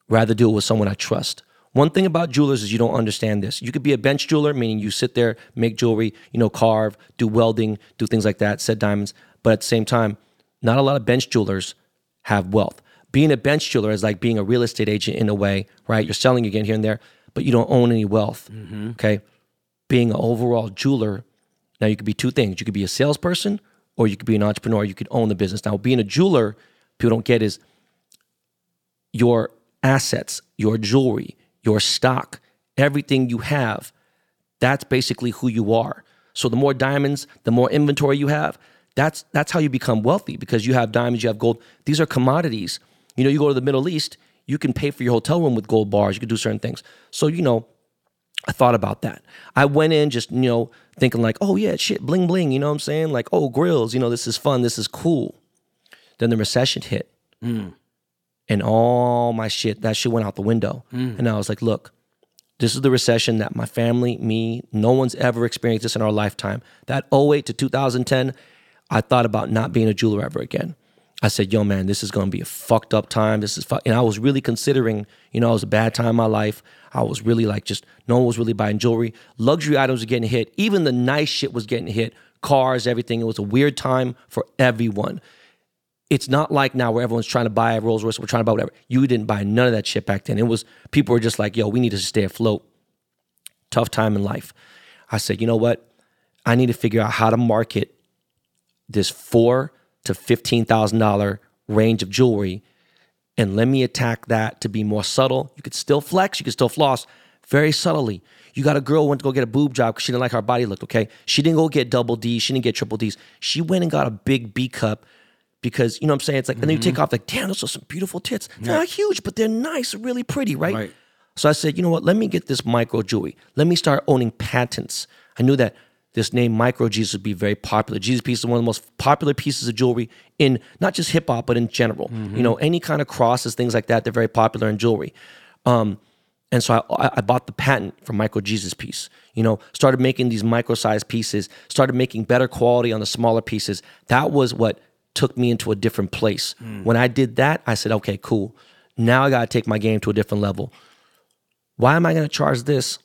Rather do it with someone I trust. One thing about jewelers is you don't understand this. You could be a bench jeweler, meaning you sit there, make jewelry, you know, carve, do welding, do things like that, set diamonds. But at the same time, not a lot of bench jewelers have wealth. Being a bench jeweler is like being a real estate agent in a way, right? You're selling again here and there, but you don't own any wealth, mm-hmm. okay? Being an overall jeweler, now you could be two things. You could be a salesperson or you could be an entrepreneur. You could own the business. Now, being a jeweler, people don't get is your assets, your jewelry, your stock, everything you have, that's basically who you are. So the more diamonds, the more inventory you have, that's that's how you become wealthy because you have diamonds, you have gold. These are commodities. You know, you go to the Middle East, you can pay for your hotel room with gold bars. You can do certain things. So, you know, I thought about that. I went in just, you know, thinking like, oh yeah, shit, bling, bling. You know what I'm saying? Like, oh, grills, you know, this is fun. This is cool. Then the recession hit. Mm. And all my shit, that shit went out the window. Mm. And I was like, look, this is the recession that my family, me, no one's ever experienced this in our lifetime. That oh eight to two thousand ten, I thought about not being a jeweler ever again. I said, yo, man, this is going to be a fucked up time. This is fuck. And I was really considering, you know, it was a bad time in my life. I was really like just, no one was really buying jewelry. Luxury items were getting hit. Even the nice shit was getting hit. Cars, everything. It was a weird time for everyone. It's not like now where everyone's trying to buy a Rolls Royce, we're trying to buy whatever. You didn't buy none of that shit back then. It was, people were just like, yo, we need to stay afloat. Tough time in life. I said, you know what? I need to figure out how to market this four to fifteen thousand dollars range of jewelry. And let me attack that to be more subtle. You could still flex, you could still floss very subtly. You got a girl who went to go get a boob job because she didn't like how her body looked, okay? She didn't go get double D, she didn't get triple Ds. She went and got a big B cup. Because, you know what I'm saying? It's like, mm-hmm. and then you take off, like, damn, those are some beautiful tits. They're yeah. not huge, but they're nice, really pretty, right? right? So I said, you know what? Let me get this micro jewelry. Let me start owning patents. I knew that this name micro Jesus would be very popular. Jesus piece is one of the most popular pieces of jewelry in not just hip hop, but in general. Mm-hmm. You know, any kind of crosses, things like that, they're very popular in jewelry. Um, and so I, I bought the patent for micro Jesus piece. You know, started making these micro-sized pieces, started making better quality on the smaller pieces. That was what took me into a different place. Mm. When I did that, I said, okay, cool. Now I got to take my game to a different level. Why am I going to charge this?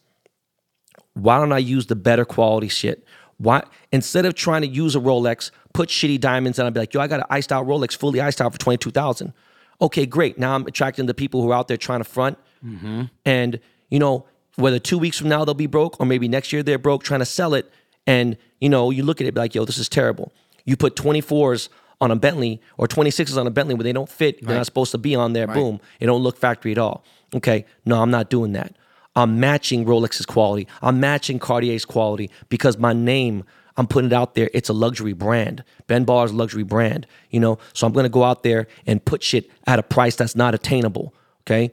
Why don't I use the better quality shit? Why, instead of trying to use a Rolex, put shitty diamonds and I'd be like, yo, I got an iced out Rolex, fully iced out for twenty-two thousand dollars. Okay, great. Now I'm attracting the people who are out there trying to front. Mm-hmm. And, you know, whether two weeks from now they'll be broke or maybe next year they're broke trying to sell it. And, you know, you look at it like, yo, this is terrible. You put twenty-fours on a Bentley or twenty-sixes on a Bentley where they don't fit, they're right. not supposed to be on there, right. boom, it don't look factory at all. Okay, no, I'm not doing that. I'm matching Rolex's quality. I'm matching Cartier's quality because my name, I'm putting it out there, it's a luxury brand. Ben Baller's luxury brand, you know? So I'm gonna go out there and put shit at a price that's not attainable, okay?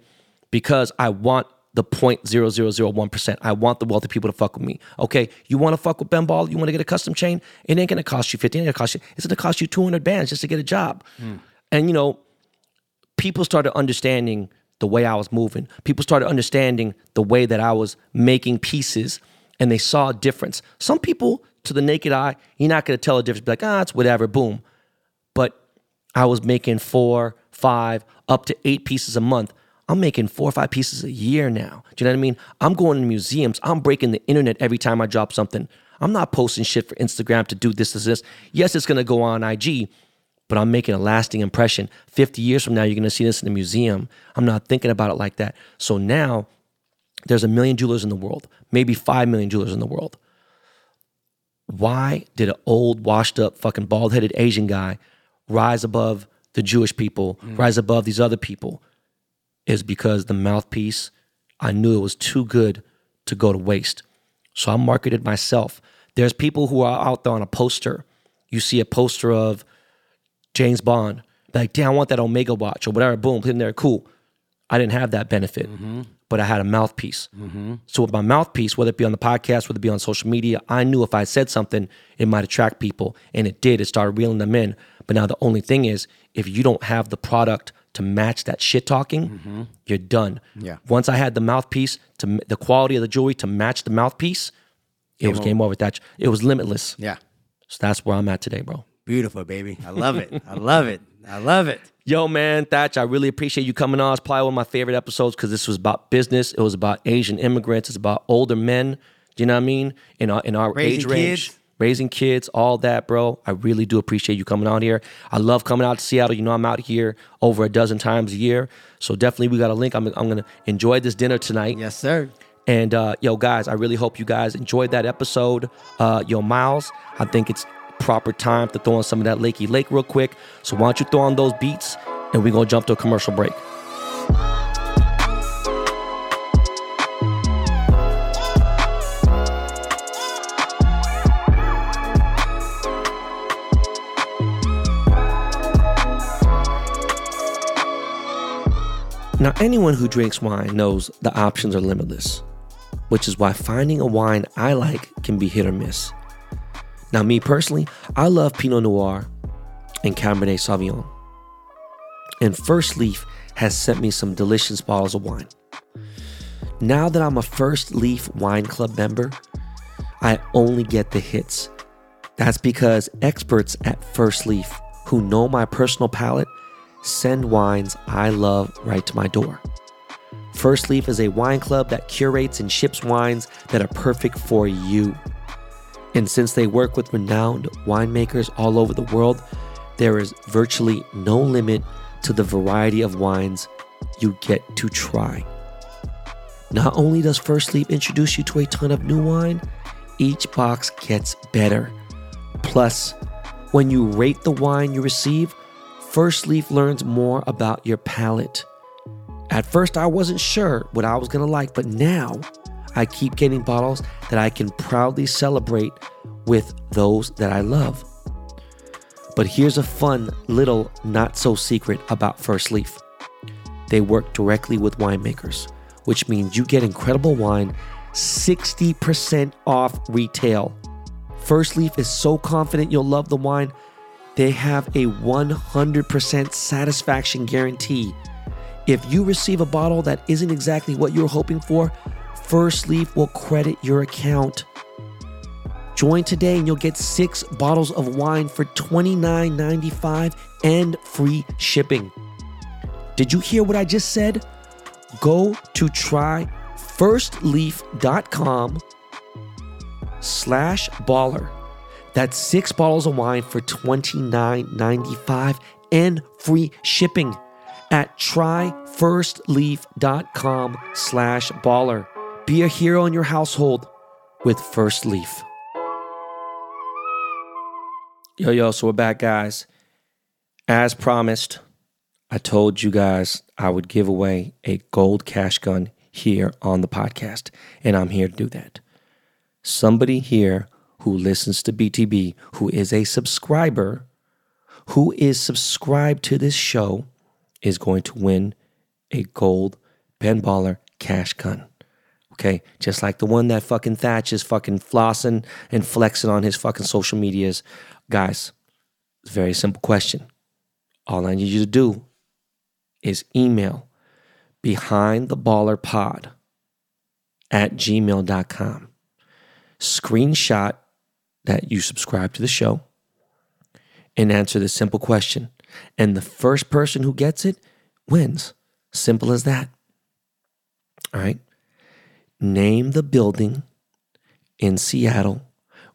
Because I want the zero point zero zero zero one percent. I want the wealthy people to fuck with me. Okay, you want to fuck with Ben Baller? You want to get a custom chain? It ain't going to cost you fifty dollars. It ain't going to cost you. It's going to cost you two hundred bands just to get a job. Mm. And, you know, people started understanding the way I was moving. People started understanding the way that I was making pieces, and they saw a difference. Some people, to the naked eye, you're not going to tell a difference. Be like, ah, it's whatever, boom. But I was making four, five, up to eight pieces a month. I'm making four or five pieces a year now. Do you know what I mean? I'm going to museums. I'm breaking the internet every time I drop something. I'm not posting shit for Instagram to do this, this, this. Yes, it's going to go on I G, but I'm making a lasting impression. fifty years from now, you're going to see this in a museum. I'm not thinking about it like that. So now there's a million jewelers in the world, maybe five million jewelers in the world. Why did an old, washed up, fucking bald-headed Asian guy rise above the Jewish people, mm. rise above these other people? Is because the mouthpiece, I knew it was too good to go to waste. So I marketed myself. There's people who are out there on a poster. You see a poster of James Bond. Like, damn, I want that Omega watch or whatever. Boom, put it in there. Cool. I didn't have that benefit, mm-hmm. but I had a mouthpiece. Mm-hmm. So with my mouthpiece, whether it be on the podcast, whether it be on social media, I knew if I said something, it might attract people. And it did. It started reeling them in. But now the only thing is, if you don't have the product to match that shit talking, mm-hmm. you're done. Yeah. Once I had the mouthpiece, to the quality of the jewelry to match the mouthpiece, it game was over. Game over. Thatch. It was limitless. Yeah. So that's where I'm at today, bro. Beautiful, baby. I love it. I love it. I love it. Yo, man, Thatch, I really appreciate you coming on. It's probably one of my favorite episodes because this was about business. It was about Asian immigrants. It's about older men. Do you know what I mean? In our, in our raising age range. Kids. Raising kids, all that, bro. I really do appreciate you coming out here. I love coming out to Seattle. You know I'm out here over a dozen times a year. So definitely we got a link. I'm, I'm going to enjoy this dinner tonight. Yes, sir. And, uh, yo, guys, I really hope you guys enjoyed that episode. Uh, yo, Miles, I think it's proper time to throw on some of that Lakey Lake real quick. So why don't you throw on those beats, and we're going to jump to a commercial break. Now, anyone who drinks wine knows the options are limitless, which is why finding a wine I like can be hit or miss. Now, me personally, I love Pinot Noir and Cabernet Sauvignon. And First Leaf has sent me some delicious bottles of wine. Now that I'm a First Leaf Wine Club member, I only get the hits. That's because experts at First Leaf, who know my personal palate, send wines I love right to my door. First Leaf is a wine club that curates and ships wines that are perfect for you. And since they work with renowned winemakers all over the world, there is virtually no limit to the variety of wines you get to try. Not only does First Leaf introduce you to a ton of new wine, each box gets better. Plus, when you rate the wine you receive, First Leaf learns more about your palate. At first, I wasn't sure what I was going to like, but now I keep getting bottles that I can proudly celebrate with those that I love. But here's a fun little not so secret about First Leaf. They work directly with winemakers, which means you get incredible wine sixty percent off retail. First Leaf is so confident you'll love the wine, they have a one hundred percent satisfaction guarantee. If you receive a bottle that isn't exactly what you're hoping for, First Leaf will credit your account. Join today and you'll get six bottles of wine for twenty-nine ninety-five and free shipping. Did you hear what I just said? Go to try firstleaf.com slash baller. That's six bottles of wine for twenty-nine ninety-five and free shipping at try firstleaf.com slash baller. Be a hero in your household with First Leaf. Yo, yo, so we're back, guys. As promised, I told you guys I would give away a gold cash gun here on the podcast, and I'm here to do that. Somebody here who listens to B T B, who is a subscriber, who is subscribed to this show, is going to win a gold Ben Baller cash gun. Okay? Just like the one that fucking Thatch is fucking flossing and flexing on his fucking social medias. Guys, it's a very simple question. All I need you to do is email behindtheballerpod at gmail dot com. Screenshot that you subscribe to the show and answer the simple question. And the first person who gets it wins. Simple as that. All right. Name the building in Seattle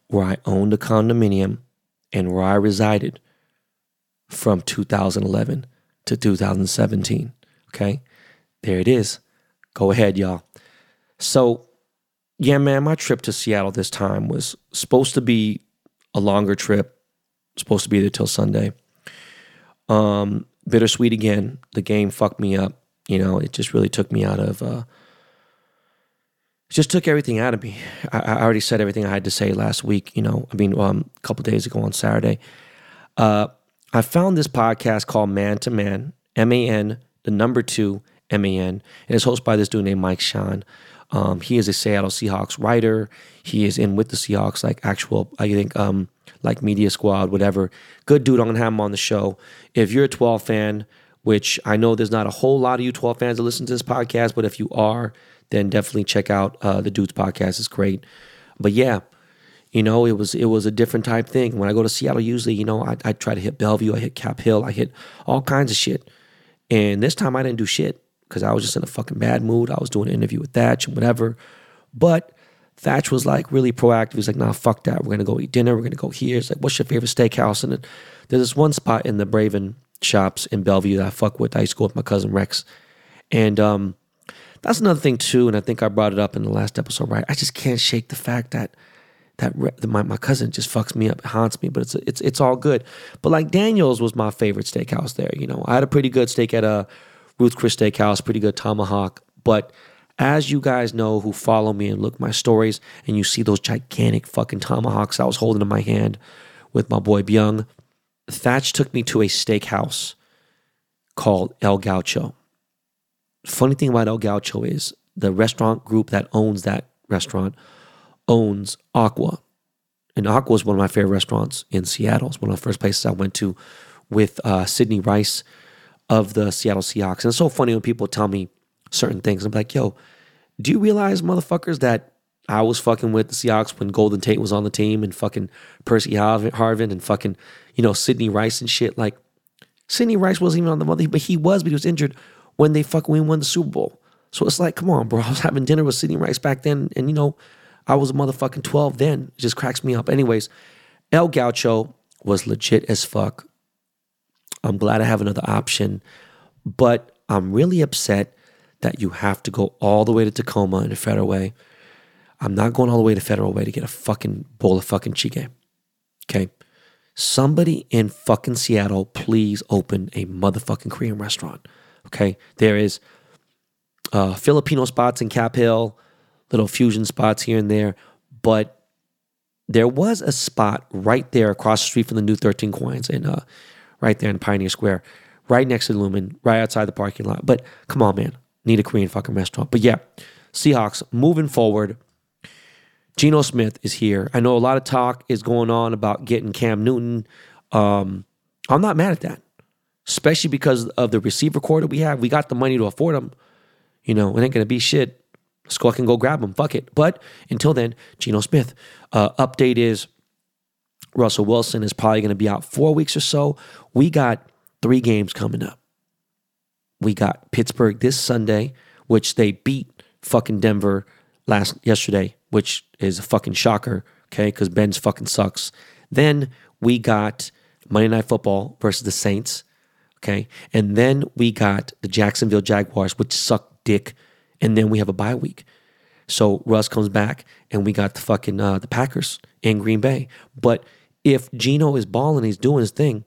where I owned a condominium and where I resided from two thousand eleven to two thousand seventeen. Okay, there it is. Go ahead, y'all. So, yeah, man, my trip to Seattle this time was supposed to be a longer trip. Supposed to be there till Sunday. Um, bittersweet again. The game fucked me up. You know, it just really took me out of... Uh, it just took everything out of me. I, I already said everything I had to say last week. You know, I mean, um, a couple days ago on Saturday. Uh, I found this podcast called Man to Man, M A N, the number two, M A N, and it's hosted by this dude named Mike Sean. Um, he is a Seattle Seahawks writer. He is in with the Seahawks, like actual, I think, um, like Media Squad, whatever. Good dude. I'm going to have him on the show. If you're a twelve fan, which I know there's not a whole lot of you twelve fans that listen to this podcast, but if you are, then definitely check out uh, the dude's podcast. It's great. But yeah, you know, it was it was a different type thing. When I go to Seattle, usually, you know, I, I try to hit Bellevue. I hit Cap Hill. I hit all kinds of shit. And this time I didn't do shit, because I was just in a fucking bad mood. I was doing an interview with Thatch and whatever. But Thatch was like really proactive. He's like, nah, fuck that. We're going to go eat dinner. We're going to go here. It's like, what's your favorite steakhouse? And then there's this one spot in the Braven shops in Bellevue that I fuck with. I used to go with my cousin Rex. And um, that's another thing too, and I think I brought it up in the last episode, right? I just can't shake the fact that that, re- that my, my cousin just fucks me up. It haunts me, but it's, it's, it's all good. But like Daniel's was my favorite steakhouse there. You know, I had a pretty good steak at a Ruth Chris Steakhouse, pretty good tomahawk. But as you guys know who follow me and look at my stories, and you see those gigantic fucking tomahawks I was holding in my hand with my boy Byung, Thatch took me to a steakhouse called El Gaucho. Funny thing about El Gaucho is the restaurant group that owns that restaurant owns Aqua. And Aqua is one of my favorite restaurants in Seattle. It's one of the first places I went to with uh, Sidney Rice of the Seattle Seahawks. And it's so funny when people tell me certain things. I'm like, yo, do you realize, motherfuckers, that I was fucking with the Seahawks when Golden Tate was on the team and fucking Percy Harvin and fucking, you know, Sidney Rice and shit? Like, Sidney Rice wasn't even on the mother, but he was, but he was injured when they fucking won the Super Bowl. So it's like, come on, bro. I was having dinner with Sidney Rice back then, and, you know, I was a motherfucking twelve then. It just cracks me up. Anyways, El Gaucho was legit as fuck. I'm glad I have another option, but I'm really upset that you have to go all the way to Tacoma and Federal Way. I'm not going all the way to Federal Way to get a fucking bowl of fucking chige. Okay? Somebody in fucking Seattle, please open a motherfucking Korean restaurant. Okay? There is uh, Filipino spots in Cap Hill, little fusion spots here and there, but there was a spot right there across the street from the new thirteen Coins in uh right there in Pioneer Square, right next to Lumen, right outside the parking lot. But come on, man. Need a Korean fucking restaurant. But yeah, Seahawks, moving forward. Geno Smith is here. I know a lot of talk is going on about getting Cam Newton. Um, I'm not mad at that, especially because of the receiver core that we have. We got the money to afford him. You know, it ain't going to be shit. Let's go, I can go grab him. Fuck it. But until then, Geno Smith. Uh, update is... Russell Wilson is probably going to be out four weeks or so. We got three games coming up. We got Pittsburgh this Sunday, which they beat fucking Denver last yesterday, which is a fucking shocker, okay, because Ben's fucking sucks. Then we got Monday Night Football versus the Saints, okay? And then we got the Jacksonville Jaguars, which suck dick. And then we have a bye week. So Russ comes back, and we got the fucking uh, the Packers in Green Bay. But if Geno is balling, he's doing his thing,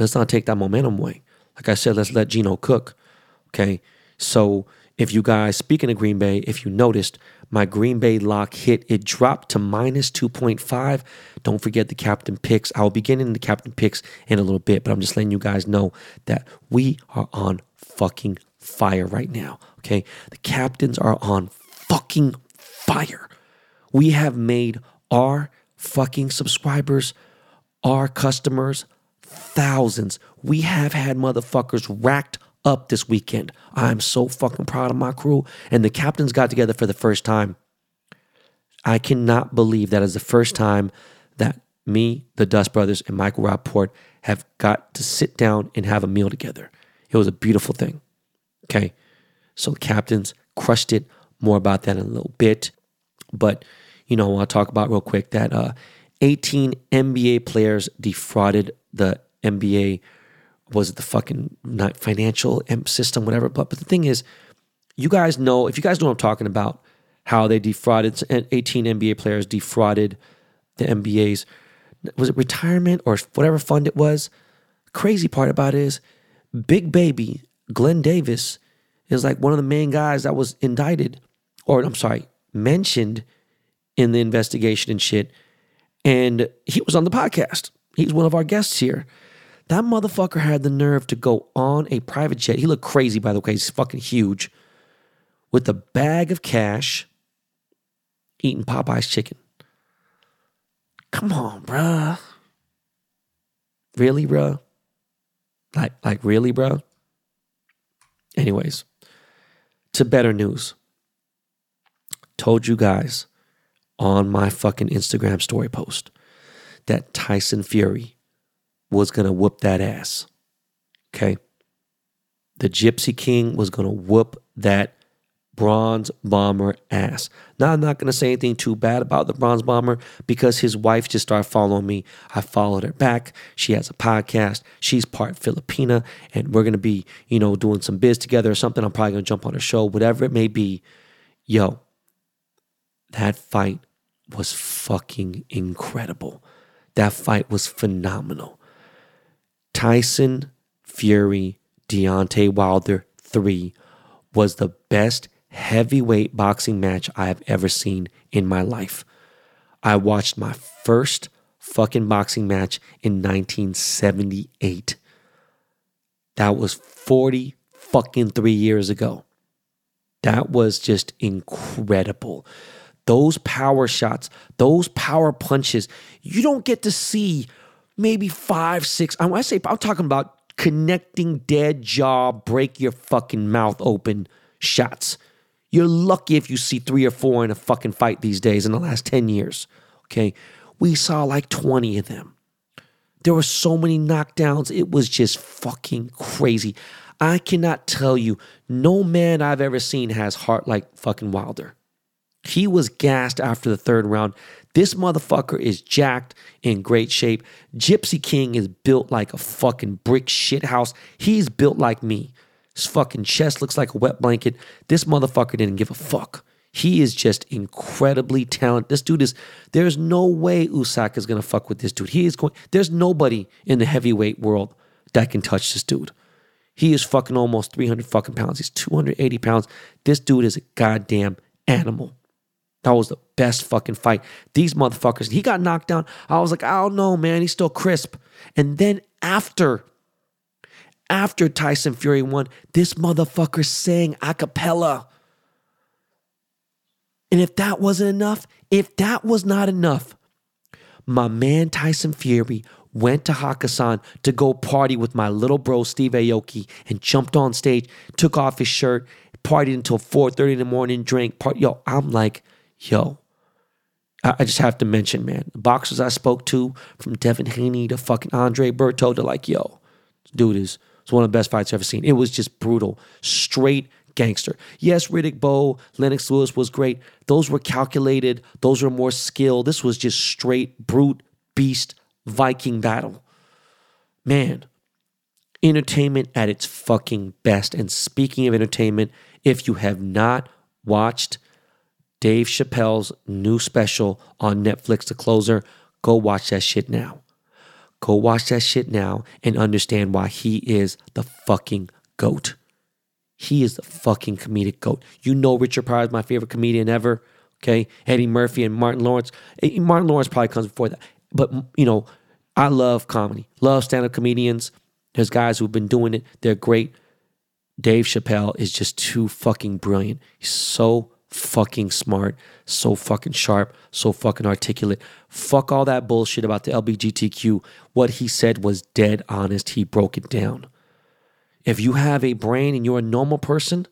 let's not take that momentum away. Like I said, let's let Geno cook, okay? So if you guys, speaking of Green Bay, if you noticed, my Green Bay lock hit. It dropped to minus two point five. Don't forget the captain picks. I will be getting the captain picks in a little bit, but I'm just letting you guys know that we are on fucking fire right now, okay? The captains are on fucking fire. We have made our fucking subscribers, our customers, thousands. We have had motherfuckers racked up this weekend. I'm so fucking proud of my crew. And the captains got together for the first time. I cannot believe that is the first time that me, the Dust Brothers, and Michael Rapport have got to sit down and have a meal together. It was a beautiful thing. Okay. So the captains crushed it. More about that in a little bit. But, you know, I'll talk about real quick that uh, eighteen N B A players defrauded the M B A, was it the fucking not financial system, whatever. But, but the thing is, you guys know, if you guys know what I'm talking about, how they defrauded, eighteen N B A players defrauded the N B A's, was it retirement or whatever fund it was? Crazy part about it is, Big Baby, Glenn Davis, is like one of the main guys that was indicted, or I'm sorry, mentioned in the investigation and shit. And he was on the podcast. He's one of our guests here. That motherfucker had the nerve to go on a private jet. He looked crazy, by the way. He's fucking huge. With a bag of cash, eating Popeye's chicken. Come on, bruh. Really, bruh? Like, like really, bruh? Anyways, to better news. Told you guys on my fucking Instagram story post that Tyson Fury was going to whoop that ass. Okay? The Gypsy King was going to whoop that Bronze Bomber ass. Now, I'm not going to say anything too bad about the Bronze Bomber because his wife just started following me. I followed her back. She has a podcast. She's part Filipina, and we're going to be, you know, doing some biz together or something. I'm probably going to jump on her show, whatever it may be. Yo, that fight was fucking incredible. That fight was phenomenal. Tyson Fury, Deontay Wilder three was the best heavyweight boxing match I have ever seen in my life. I watched my first fucking boxing match in nineteen seventy-eight. That was forty fucking three years ago. That was just incredible. Those power shots, those power punches, you don't get to see maybe five, six. I say I'm talking about connecting dead jaw, break your fucking mouth open shots. You're lucky if you see three or four in a fucking fight these days in the last ten years. Okay. We saw like twenty of them. There were so many knockdowns. It was just fucking crazy. I cannot tell you, no man I've ever seen has heart like fucking Wilder. He was gassed after the third round. This motherfucker is jacked, in great shape. Gypsy King is built like a fucking brick shithouse. He's built like me. His fucking chest looks like a wet blanket. This motherfucker didn't give a fuck. He is just incredibly talented. This dude is, there's no way Usyk is going to fuck with this dude. He is going, there's nobody in the heavyweight world that can touch this dude. He is fucking almost three hundred fucking pounds. He's two hundred eighty pounds. This dude is a goddamn animal. That was the best fucking fight. These motherfuckers, he got knocked down. I was like, I don't know, man. He's still crisp. And then after, after Tyson Fury won, this motherfucker sang a cappella. And if that wasn't enough, if that was not enough, my man Tyson Fury went to Hakkasan to go party with my little bro, Steve Aoki, and jumped on stage, took off his shirt, partied until four thirty in the morning, drank. Part- Yo, I'm like... Yo, I just have to mention, man, the boxers I spoke to, from Devin Haney to fucking Andre Berto, to like, yo, this dude is it's one of the best fights I've ever seen. It was just brutal, straight gangster. Yes, Riddick Bowe, Lennox Lewis was great. Those were calculated. Those were more skilled. This was just straight brute beast Viking battle. Man, entertainment at its fucking best. And speaking of entertainment, if you have not watched Dave Chappelle's new special on Netflix, The Closer, go watch that shit now. Go watch that shit now and understand why he is the fucking GOAT. He is the fucking comedic GOAT. You know Richard Pryor is my favorite comedian ever, okay? Eddie Murphy and Martin Lawrence. Martin Lawrence probably comes before that. But, you know, I love comedy. Love stand-up comedians. There's guys who've been doing it. They're great. Dave Chappelle is just too fucking brilliant. He's so fucking smart, so fucking sharp, so fucking articulate. Fuck all that bullshit about the L G B T Q. What he said was dead honest. He broke it down. If you have a brain and you're a normal person,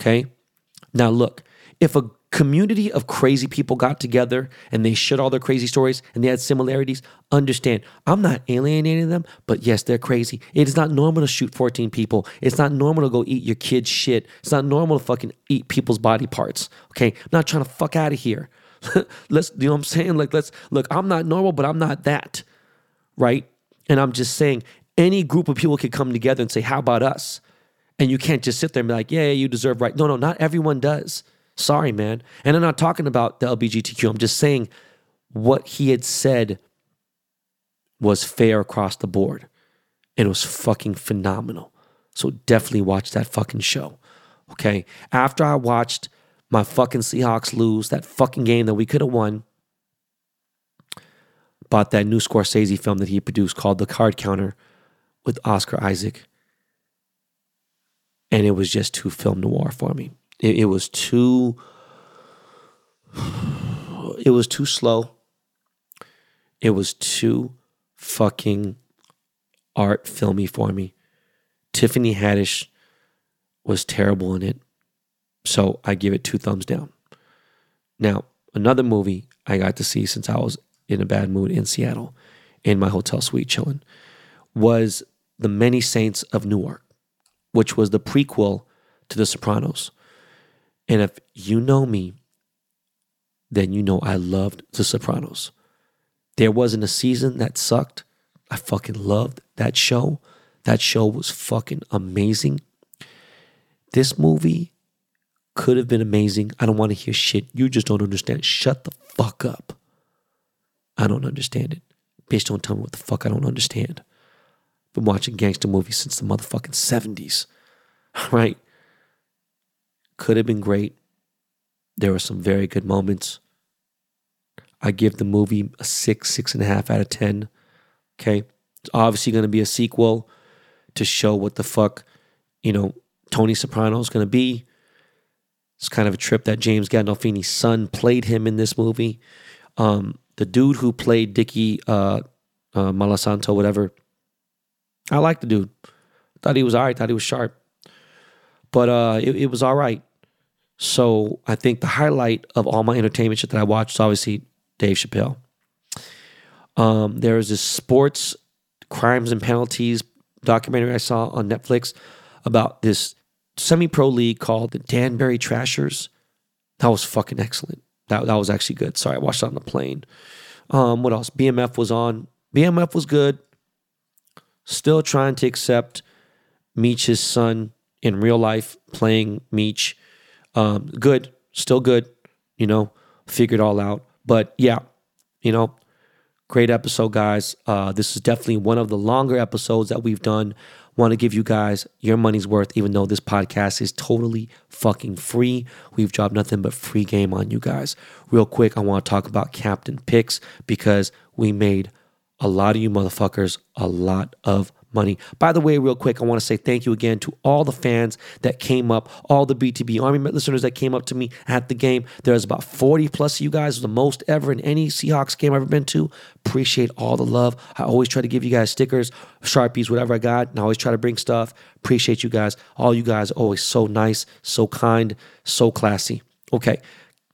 okay? Now look, if a community of crazy people got together and they shared all their crazy stories and they had similarities, understand, I'm not alienating them, but yes, they're crazy. It is not normal to shoot fourteen people. It's not normal to go eat your kid's shit. It's not normal to fucking eat people's body parts, okay? I'm not trying to fuck out of here. Let's, you know what I'm saying? Like, let's, look, I'm not normal, but I'm not that, right? And I'm just saying, any group of people could come together and say, how about us? And you can't just sit there and be like, yeah, you deserve right. No, no, not everyone does. Sorry, man. And I'm not talking about the L G B T Q. I'm just saying what he had said was fair across the board. And it was fucking phenomenal. So definitely watch that fucking show. Okay? After I watched my fucking Seahawks lose that fucking game that we could have won, bought that new Scorsese film that he produced called The Card Counter with Oscar Isaac. And it was just too film noir for me. It, it was too... It was too slow. It was too fucking art filmy for me. Tiffany Haddish was terrible in it. So I give it two thumbs down. Now, another movie I got to see since I was in a bad mood in Seattle, in my hotel suite chilling, was The Many Saints of Newark, which was the prequel to The Sopranos. And if you know me, then you know I loved The Sopranos. There wasn't a season that sucked. I fucking loved that show. That show was fucking amazing. This movie could have been amazing. I don't want to hear shit. You just don't understand. Shut the fuck up. I don't understand it. Bitch, don't tell me what the fuck I don't understand. Been watching gangster movies since the motherfucking seventies. All right? Could have been great. There were some very good moments. I give the movie a six, six and a half out of ten. Okay? It's obviously going to be a sequel to show what the fuck, you know, Tony Soprano is going to be. It's kind of a trip that James Gandolfini's son played him in this movie. Um, the dude who played Dickie uh, uh, Malasanto, whatever, I liked the dude. Thought he was all right. Thought he was sharp. But uh, it, it was all right. So I think the highlight of all my entertainment shit that I watched is obviously Dave Chappelle. Um, there is this sports crimes and penalties documentary I saw on Netflix about this semi-pro league called the Danbury Trashers. That was fucking excellent. That, that was actually good. Sorry, I watched it on the plane. Um, what else? B M F was on. B M F was good. Still trying to accept Meech's son in real life playing Meech. Um, good. Still good. You know, figured it all out. But yeah, you know, great episode, guys. Uh, this is definitely one of the longer episodes that we've done. Want to give you guys your money's worth, even though this podcast is totally fucking free. We've dropped nothing but free game on you guys. Real quick, I want to talk about Captain Picks because we made a lot of you motherfuckers a lot of money. By the way, real quick, I want to say thank you again to all the fans that came up, all the B T B Army listeners that came up to me at the game. There's about forty plus of you guys, the most ever in any Seahawks game I've ever been to. Appreciate all the love. I always try to give you guys stickers, Sharpies, whatever I got, and I always try to bring stuff. Appreciate you guys. All you guys are always so nice, so kind, so classy. Okay,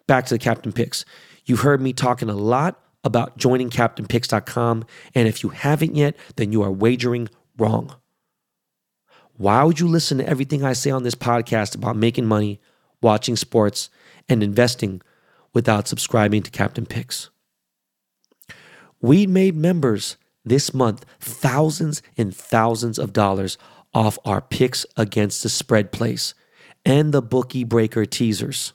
back to the Captain Picks. You heard me talking a lot about joining captain picks dot com, and if you haven't yet, then you are wagering wrong. Why would you listen to everything I say on this podcast about making money, watching sports, and investing without subscribing to Captain Picks? We made members this month thousands and thousands of dollars off our picks against the spread plays and the bookie breaker teasers.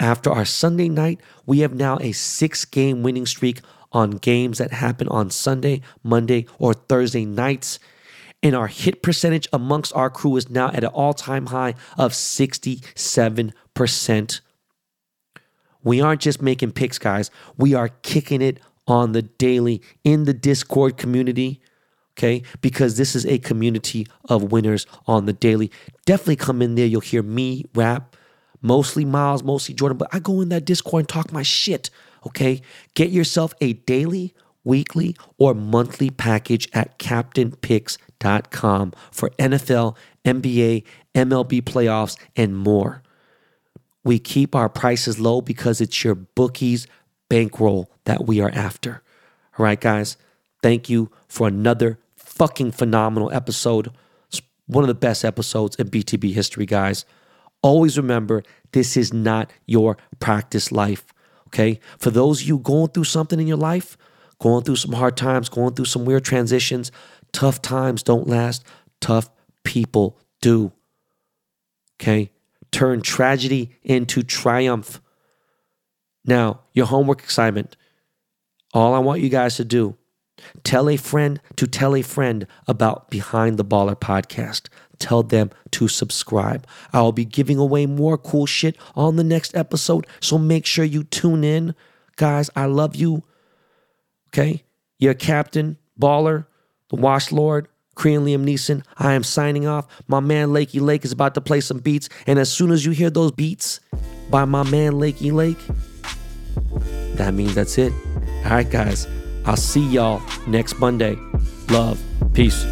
After our Sunday night, we have now a six-game winning streak on games that happen on Sunday, Monday, or Thursday nights. And our hit percentage amongst our crew is now at an all-time high of sixty-seven percent. We aren't just making picks, guys. We are kicking it on the daily in the Discord community, okay? Because this is a community of winners on the daily. Definitely come in there. You'll hear me rap. Mostly Miles, mostly Jordan, but I go in that Discord and talk my shit, okay? Get yourself a daily, weekly, or monthly package at captain picks dot com for N F L, N B A, M L B playoffs, and more. We keep our prices low because it's your bookie's bankroll that we are after. All right, guys? Thank you for another fucking phenomenal episode. It's one of the best episodes in B T B history, guys. Always remember, this is not your practice life, okay? For those of you going through something in your life, going through some hard times, going through some weird transitions. Tough times don't last. Tough people do. Okay? Turn tragedy into triumph. Now, your homework assignment. All I want you guys to do, tell a friend to tell a friend about Behind the Baller podcast. Tell them to subscribe. I'll be giving away more cool shit on the next episode, so make sure you tune in. Guys, I love you. Okay? Your captain, Baller, the Wash Lord, Korean Liam Neeson. I am signing off. My man Lakey Lake is about to play some beats, and as soon as you hear those beats by my man Lakey Lake, that means that's it. All right, guys. I'll see y'all next Monday. Love. Peace.